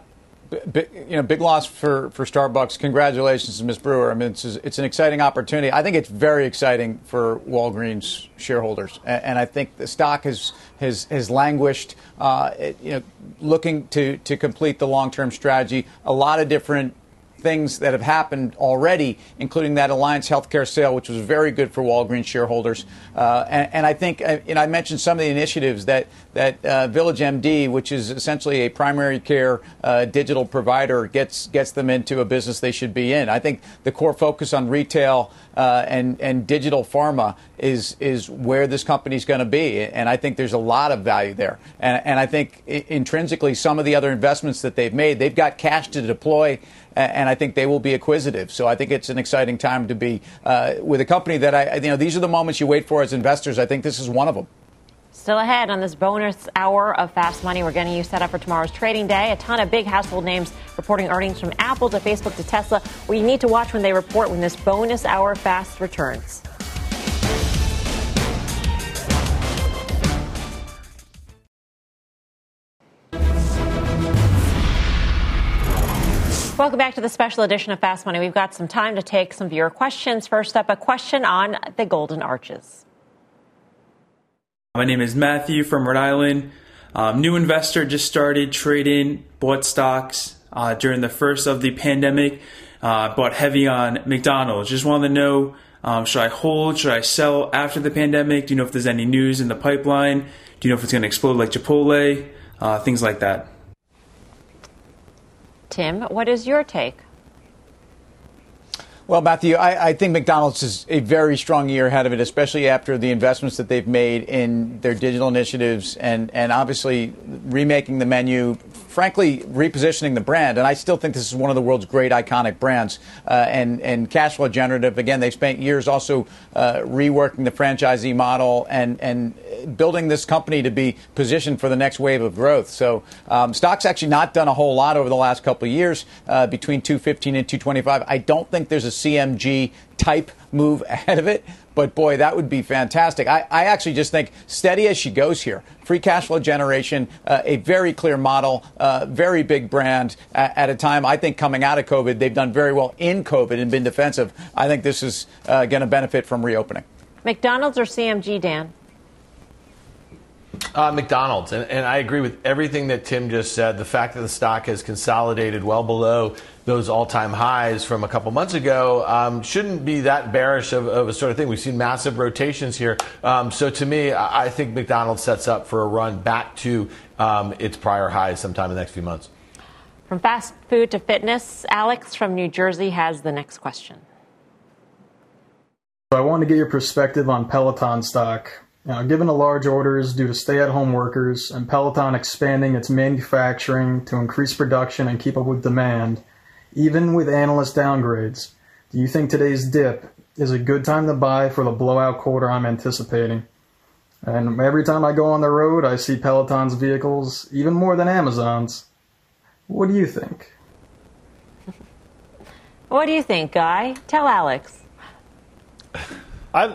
Big loss for Starbucks. Congratulations to Ms. Brewer. I mean, it's an exciting opportunity. I think it's very exciting for Walgreens shareholders, and I think the stock has languished. Looking to complete the long-term strategy. A lot of different things that have happened already, including that Alliance Healthcare sale, which was very good for Walgreens shareholders. And I think, I mentioned some of the initiatives that VillageMD, which is essentially a primary care digital provider, gets them into a business they should be in. I think the core focus on retail and digital pharma is where this company's going to be. And I think there's a lot of value there. And I think intrinsically, some of the other investments that they've made, they've got cash to deploy. And I think they will be acquisitive. So I think it's an exciting time to be with a company that these are the moments you wait for as investors. I think this is one of them. Still ahead on this bonus hour of Fast Money, we're getting you set up for tomorrow's trading day. A ton of big household names reporting earnings, from Apple to Facebook to Tesla. We need to watch when they report when this bonus hour fast returns. Welcome back to the special edition of Fast Money. We've got some time to take some viewer questions. First up, a question on the Golden Arches. My name is Matthew from Rhode Island. New investor, just started trading, bought stocks during the first of the pandemic, bought heavy on McDonald's. Just wanted to know Should I hold? Should I sell after the pandemic? Do you know if there's any news in the pipeline? Do you know if it's going to explode like Chipotle? Things like that. Tim, what is your take? Well, Matthew, I think McDonald's is a very strong year ahead of it, especially after the investments that they've made in their digital initiatives and obviously remaking the menu, frankly, repositioning the brand. And I still think this is one of the world's great iconic brands and cash flow generative. Again, they've spent years also reworking the franchisee model and building this company to be positioned for the next wave of growth. So stock's actually not done a whole lot over the last couple of years, between 215 and 225. I don't think there's a CMG type move ahead of it. But boy, that would be fantastic. I actually just think steady as she goes here. Free cash flow generation, a very clear model, very big brand at a time. I think coming out of COVID, they've done very well in COVID and been defensive. I think this is going to benefit from reopening. McDonald's or CMG, Dan? McDonald's. And I agree with everything that Tim just said. The fact that the stock has consolidated well below those all-time highs from a couple months ago shouldn't be that bearish of a sort of thing. We've seen massive rotations here. So to me, I think McDonald's sets up for a run back to its prior highs sometime in the next few months. From fast food to fitness, Alex from New Jersey has the next question. So I want to get your perspective on Peloton stock. Now, given the large orders due to stay-at-home workers and Peloton expanding its manufacturing to increase production and keep up with demand, even with analyst downgrades, do you think today's dip is a good time to buy for the blowout quarter I'm anticipating? And every time I go on the road, I see Peloton's vehicles, even more than Amazon's. What do you think? What do you think, Guy? Tell Alex.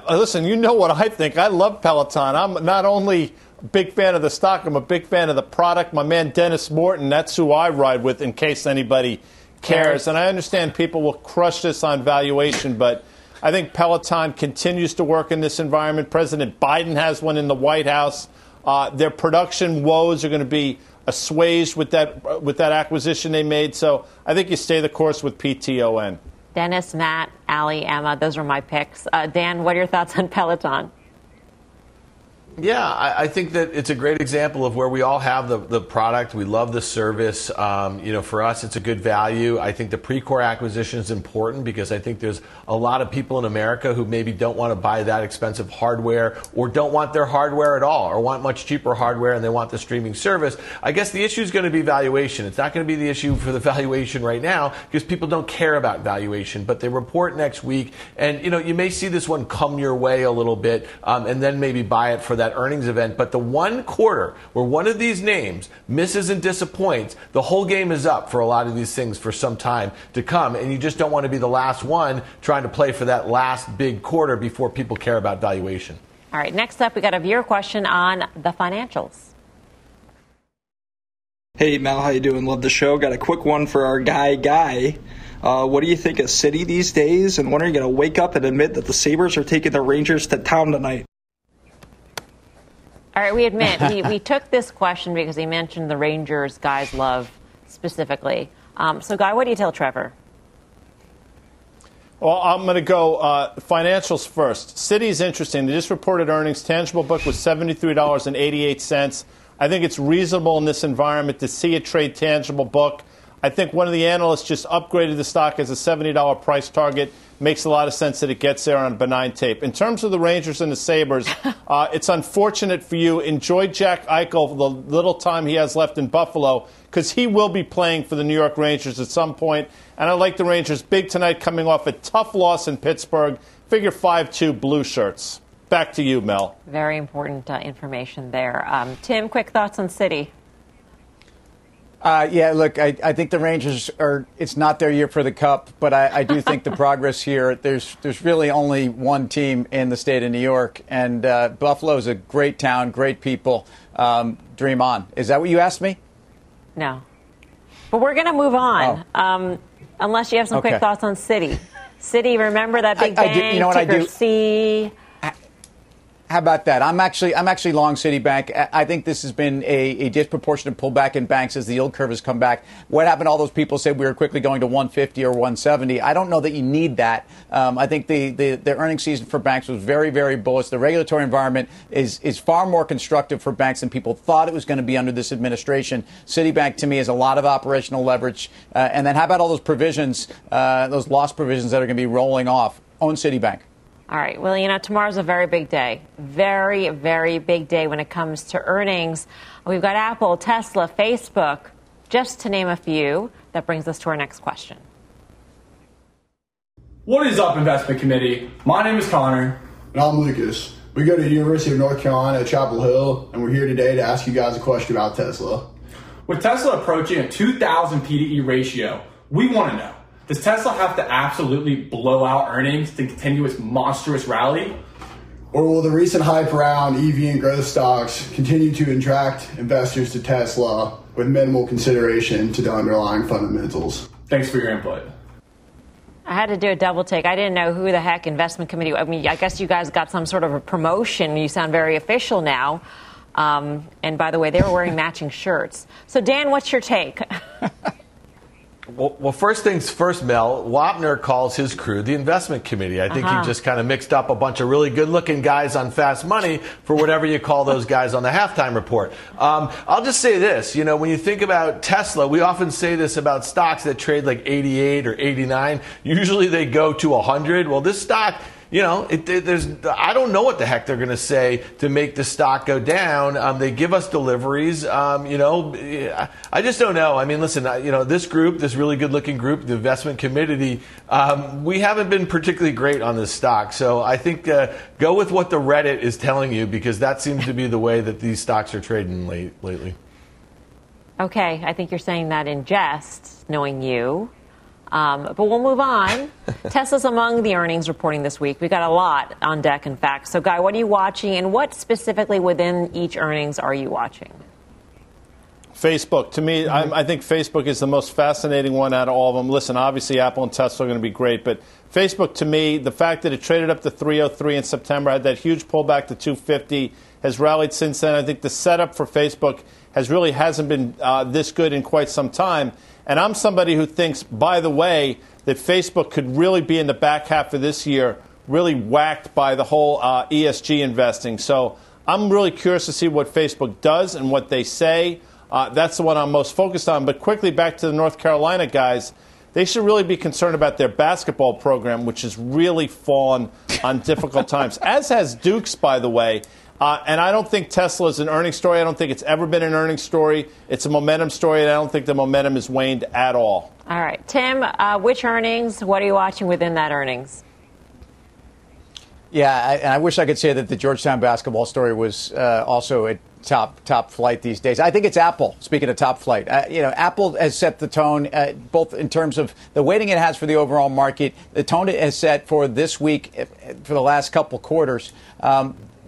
Listen, you know what I think. I love Peloton. I'm not only a big fan of the stock, I'm a big fan of the product. My man Dennis Morton, that's who I ride with in case anybody cares. And I understand people will crush this on valuation, but I think Peloton continues to work in this environment. President Biden has one in the White House. Their production woes are going to be assuaged with that acquisition they made. So I think you stay the course with PTON. Dennis, Matt, Allie, Emma, those are my picks. Dan, what are your thoughts on Peloton? Yeah, I think that it's a great example of where we all have the product. We love the service. For us, it's a good value. I think the Precor acquisition is important because I think there's a lot of people in America who maybe don't want to buy that expensive hardware or don't want their hardware at all or want much cheaper hardware and they want the streaming service. I guess the issue is going to be valuation. It's not going to be the issue for the valuation right now because people don't care about valuation, but they report next week. And, you may see this one come your way a little bit and then maybe buy it for that earnings event, but the one quarter where one of these names misses and disappoints, the whole game is up for a lot of these things for some time to come, and you just don't want to be the last one trying to play for that last big quarter before people care about valuation. All right, next up, we got a viewer question on the financials. Hey, Mel, how you doing? Love the show. Got a quick one for our guy, Guy. What do you think of City these days, and when are you going to wake up and admit that the Sabres are taking the Rangers to town tonight? All right, we admit we took this question because he mentioned the Rangers, Guy's love specifically. So, Guy, what do you tell Trevor? Well, I'm going to go financials first. Citi's interesting. They just reported earnings. Tangible book was $73.88. I think it's reasonable in this environment to see a trade tangible book. I think one of the analysts just upgraded the stock as a $70 price target. Makes a lot of sense that it gets there on benign tape. In terms of the Rangers and the Sabres, it's unfortunate for you. Enjoy Jack Eichel the little time he has left in Buffalo because he will be playing for the New York Rangers at some point. And I like the Rangers big tonight coming off a tough loss in Pittsburgh. Figure 5-2 blue shirts. Back to you, Mel. Very important information there. Tim, quick thoughts on City. I think the Rangers it's not their year for the Cup, but I do think the progress here, there's really only one team in the state of New York, and Buffalo's a great town, great people. Dream on. Is that what you asked me? No. But we're going to move on, unless you have some quick thoughts on City. Remember that big bang, ticker C... How about that? I'm actually long Citibank. I think this has been a disproportionate pullback in banks as the yield curve has come back. What happened? All those people said we were quickly going to 150 or 170. I don't know that you need that. I think the earnings season for banks was very, very bullish. The regulatory environment is far more constructive for banks than people thought it was going to be under this administration. Citibank, to me, is a lot of operational leverage. And then how about all those provisions, those loss provisions that are going to be rolling off? Own Citibank. All right. Well, you know, tomorrow's a very big day. Very, very big day when it comes to earnings. We've got Apple, Tesla, Facebook, just to name a few. That brings us to our next question. What is up, investment committee? My name is Connor. And I'm Lucas. We go to the University of North Carolina at Chapel Hill, and we're here today to ask you guys a question about Tesla. With Tesla approaching a 2,000 P/E ratio, we want to know, does Tesla have to absolutely blow out earnings to continue its monstrous rally? Or will the recent hype around EV and growth stocks continue to attract investors to Tesla with minimal consideration to the underlying fundamentals? Thanks for your input. I had to do a double take. I didn't know who the heck investment committee. I mean, I guess you guys got some sort of a promotion. You sound very official now. And by the way, they were wearing matching shirts. So, Dan, what's your take? Well, first things first, Mel, Wapner calls his crew the investment committee. I think he just kind of mixed up a bunch of really good-looking guys on Fast Money for whatever you call those guys on the halftime report. I'll just say this. You know, when you think about Tesla, we often say this about stocks that trade like 88 or 89. Usually they go to 100. Well, this stock... You know, I don't know what the heck they're going to say to make the stock go down. They give us deliveries. You know, I just don't know. I mean, listen, you know, this group, this really good-looking group, the investment committee, we haven't been particularly great on this stock. So I think go with what the Reddit is telling you, because that seems to be the way that these stocks are trading lately. Okay, I think you're saying that in jest, knowing you. But we'll move on. Tesla's among the earnings reporting this week. We've got a lot on deck, in fact. So, Guy, what are you watching, and what specifically within each earnings are you watching? Facebook. To me, I think Facebook is the most fascinating one out of all of them. Listen, obviously, Apple and Tesla are going to be great, but Facebook, to me, the fact that it traded up to 303 in September, had that huge pullback to 250, has rallied since then. I think the setup for Facebook hasn't been this good in quite some time. And I'm somebody who thinks, by the way, that Facebook could really be in the back half of this year really whacked by the whole ESG investing. So I'm really curious to see what Facebook does and what they say. That's the one I'm most focused on. But quickly back to the North Carolina guys. They should really be concerned about their basketball program, which has really fallen on difficult times, as has Duke's, by the way. And I don't think Tesla is an earnings story. I don't think it's ever been an earnings story. It's a momentum story, and I don't think the momentum has waned at all. All right. Tim, which earnings? What are you watching within that earnings? Yeah, I wish I could say that the Georgetown basketball story was also a top flight these days. I think it's Apple. Speaking of top flight, you know, Apple has set the tone both in terms of the weighting it has for the overall market, the tone it has set for this week, for the last couple quarters.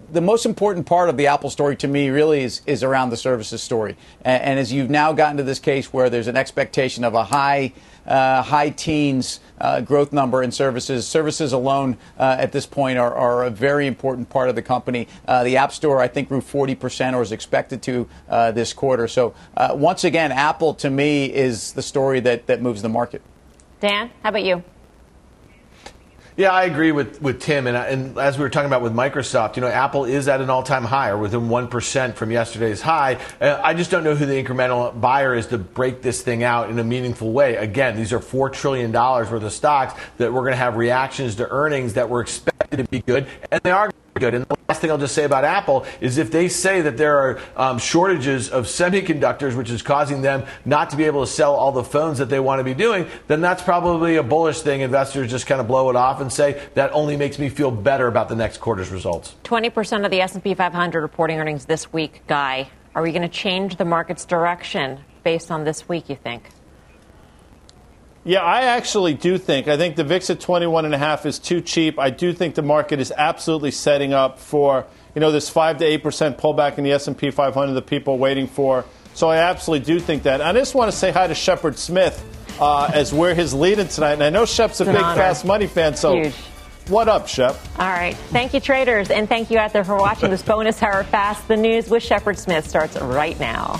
The most important part of the Apple story to me really is around the services story. And as you've now gotten to this case where there's an expectation of a high teens growth number in services alone at this point are a very important part of the company. The App Store, I think, grew 40% or is expected to this quarter. So once again, Apple to me is the story that moves the market. Dan, how about you? Yeah, I agree with Tim. And as we were talking about with Microsoft, you know, Apple is at an all-time high or within 1% from yesterday's high. I just don't know who the incremental buyer is to break this thing out in a meaningful way. Again, these are $4 trillion worth of stocks that we're going to have reactions to earnings that were expected to be good, and they are good. And the last thing I'll just say about Apple is if they say that there are shortages of semiconductors, which is causing them not to be able to sell all the phones that they want to be doing, then that's probably a bullish thing. Investors just kind of blow it off and say that only makes me feel better about the next quarter's results. 20% of the S&P 500 reporting earnings this week, Guy. Are we going to change the market's direction based on this week, you think? Yeah, I actually do think. I think the VIX at 21.5 is too cheap. I do think the market is absolutely setting up for, you know, this 5 to 8% pullback in the S&P 500 that people are waiting for. So I absolutely do think that. I just want to say hi to Shepard Smith as we're his lead-in tonight. And I know Shep's a big Fast Money fan, so... Huge. What up, Shep? All right. Thank you, traders. And thank you out there for watching this bonus hour fast. The news with Shepard Smith starts right now.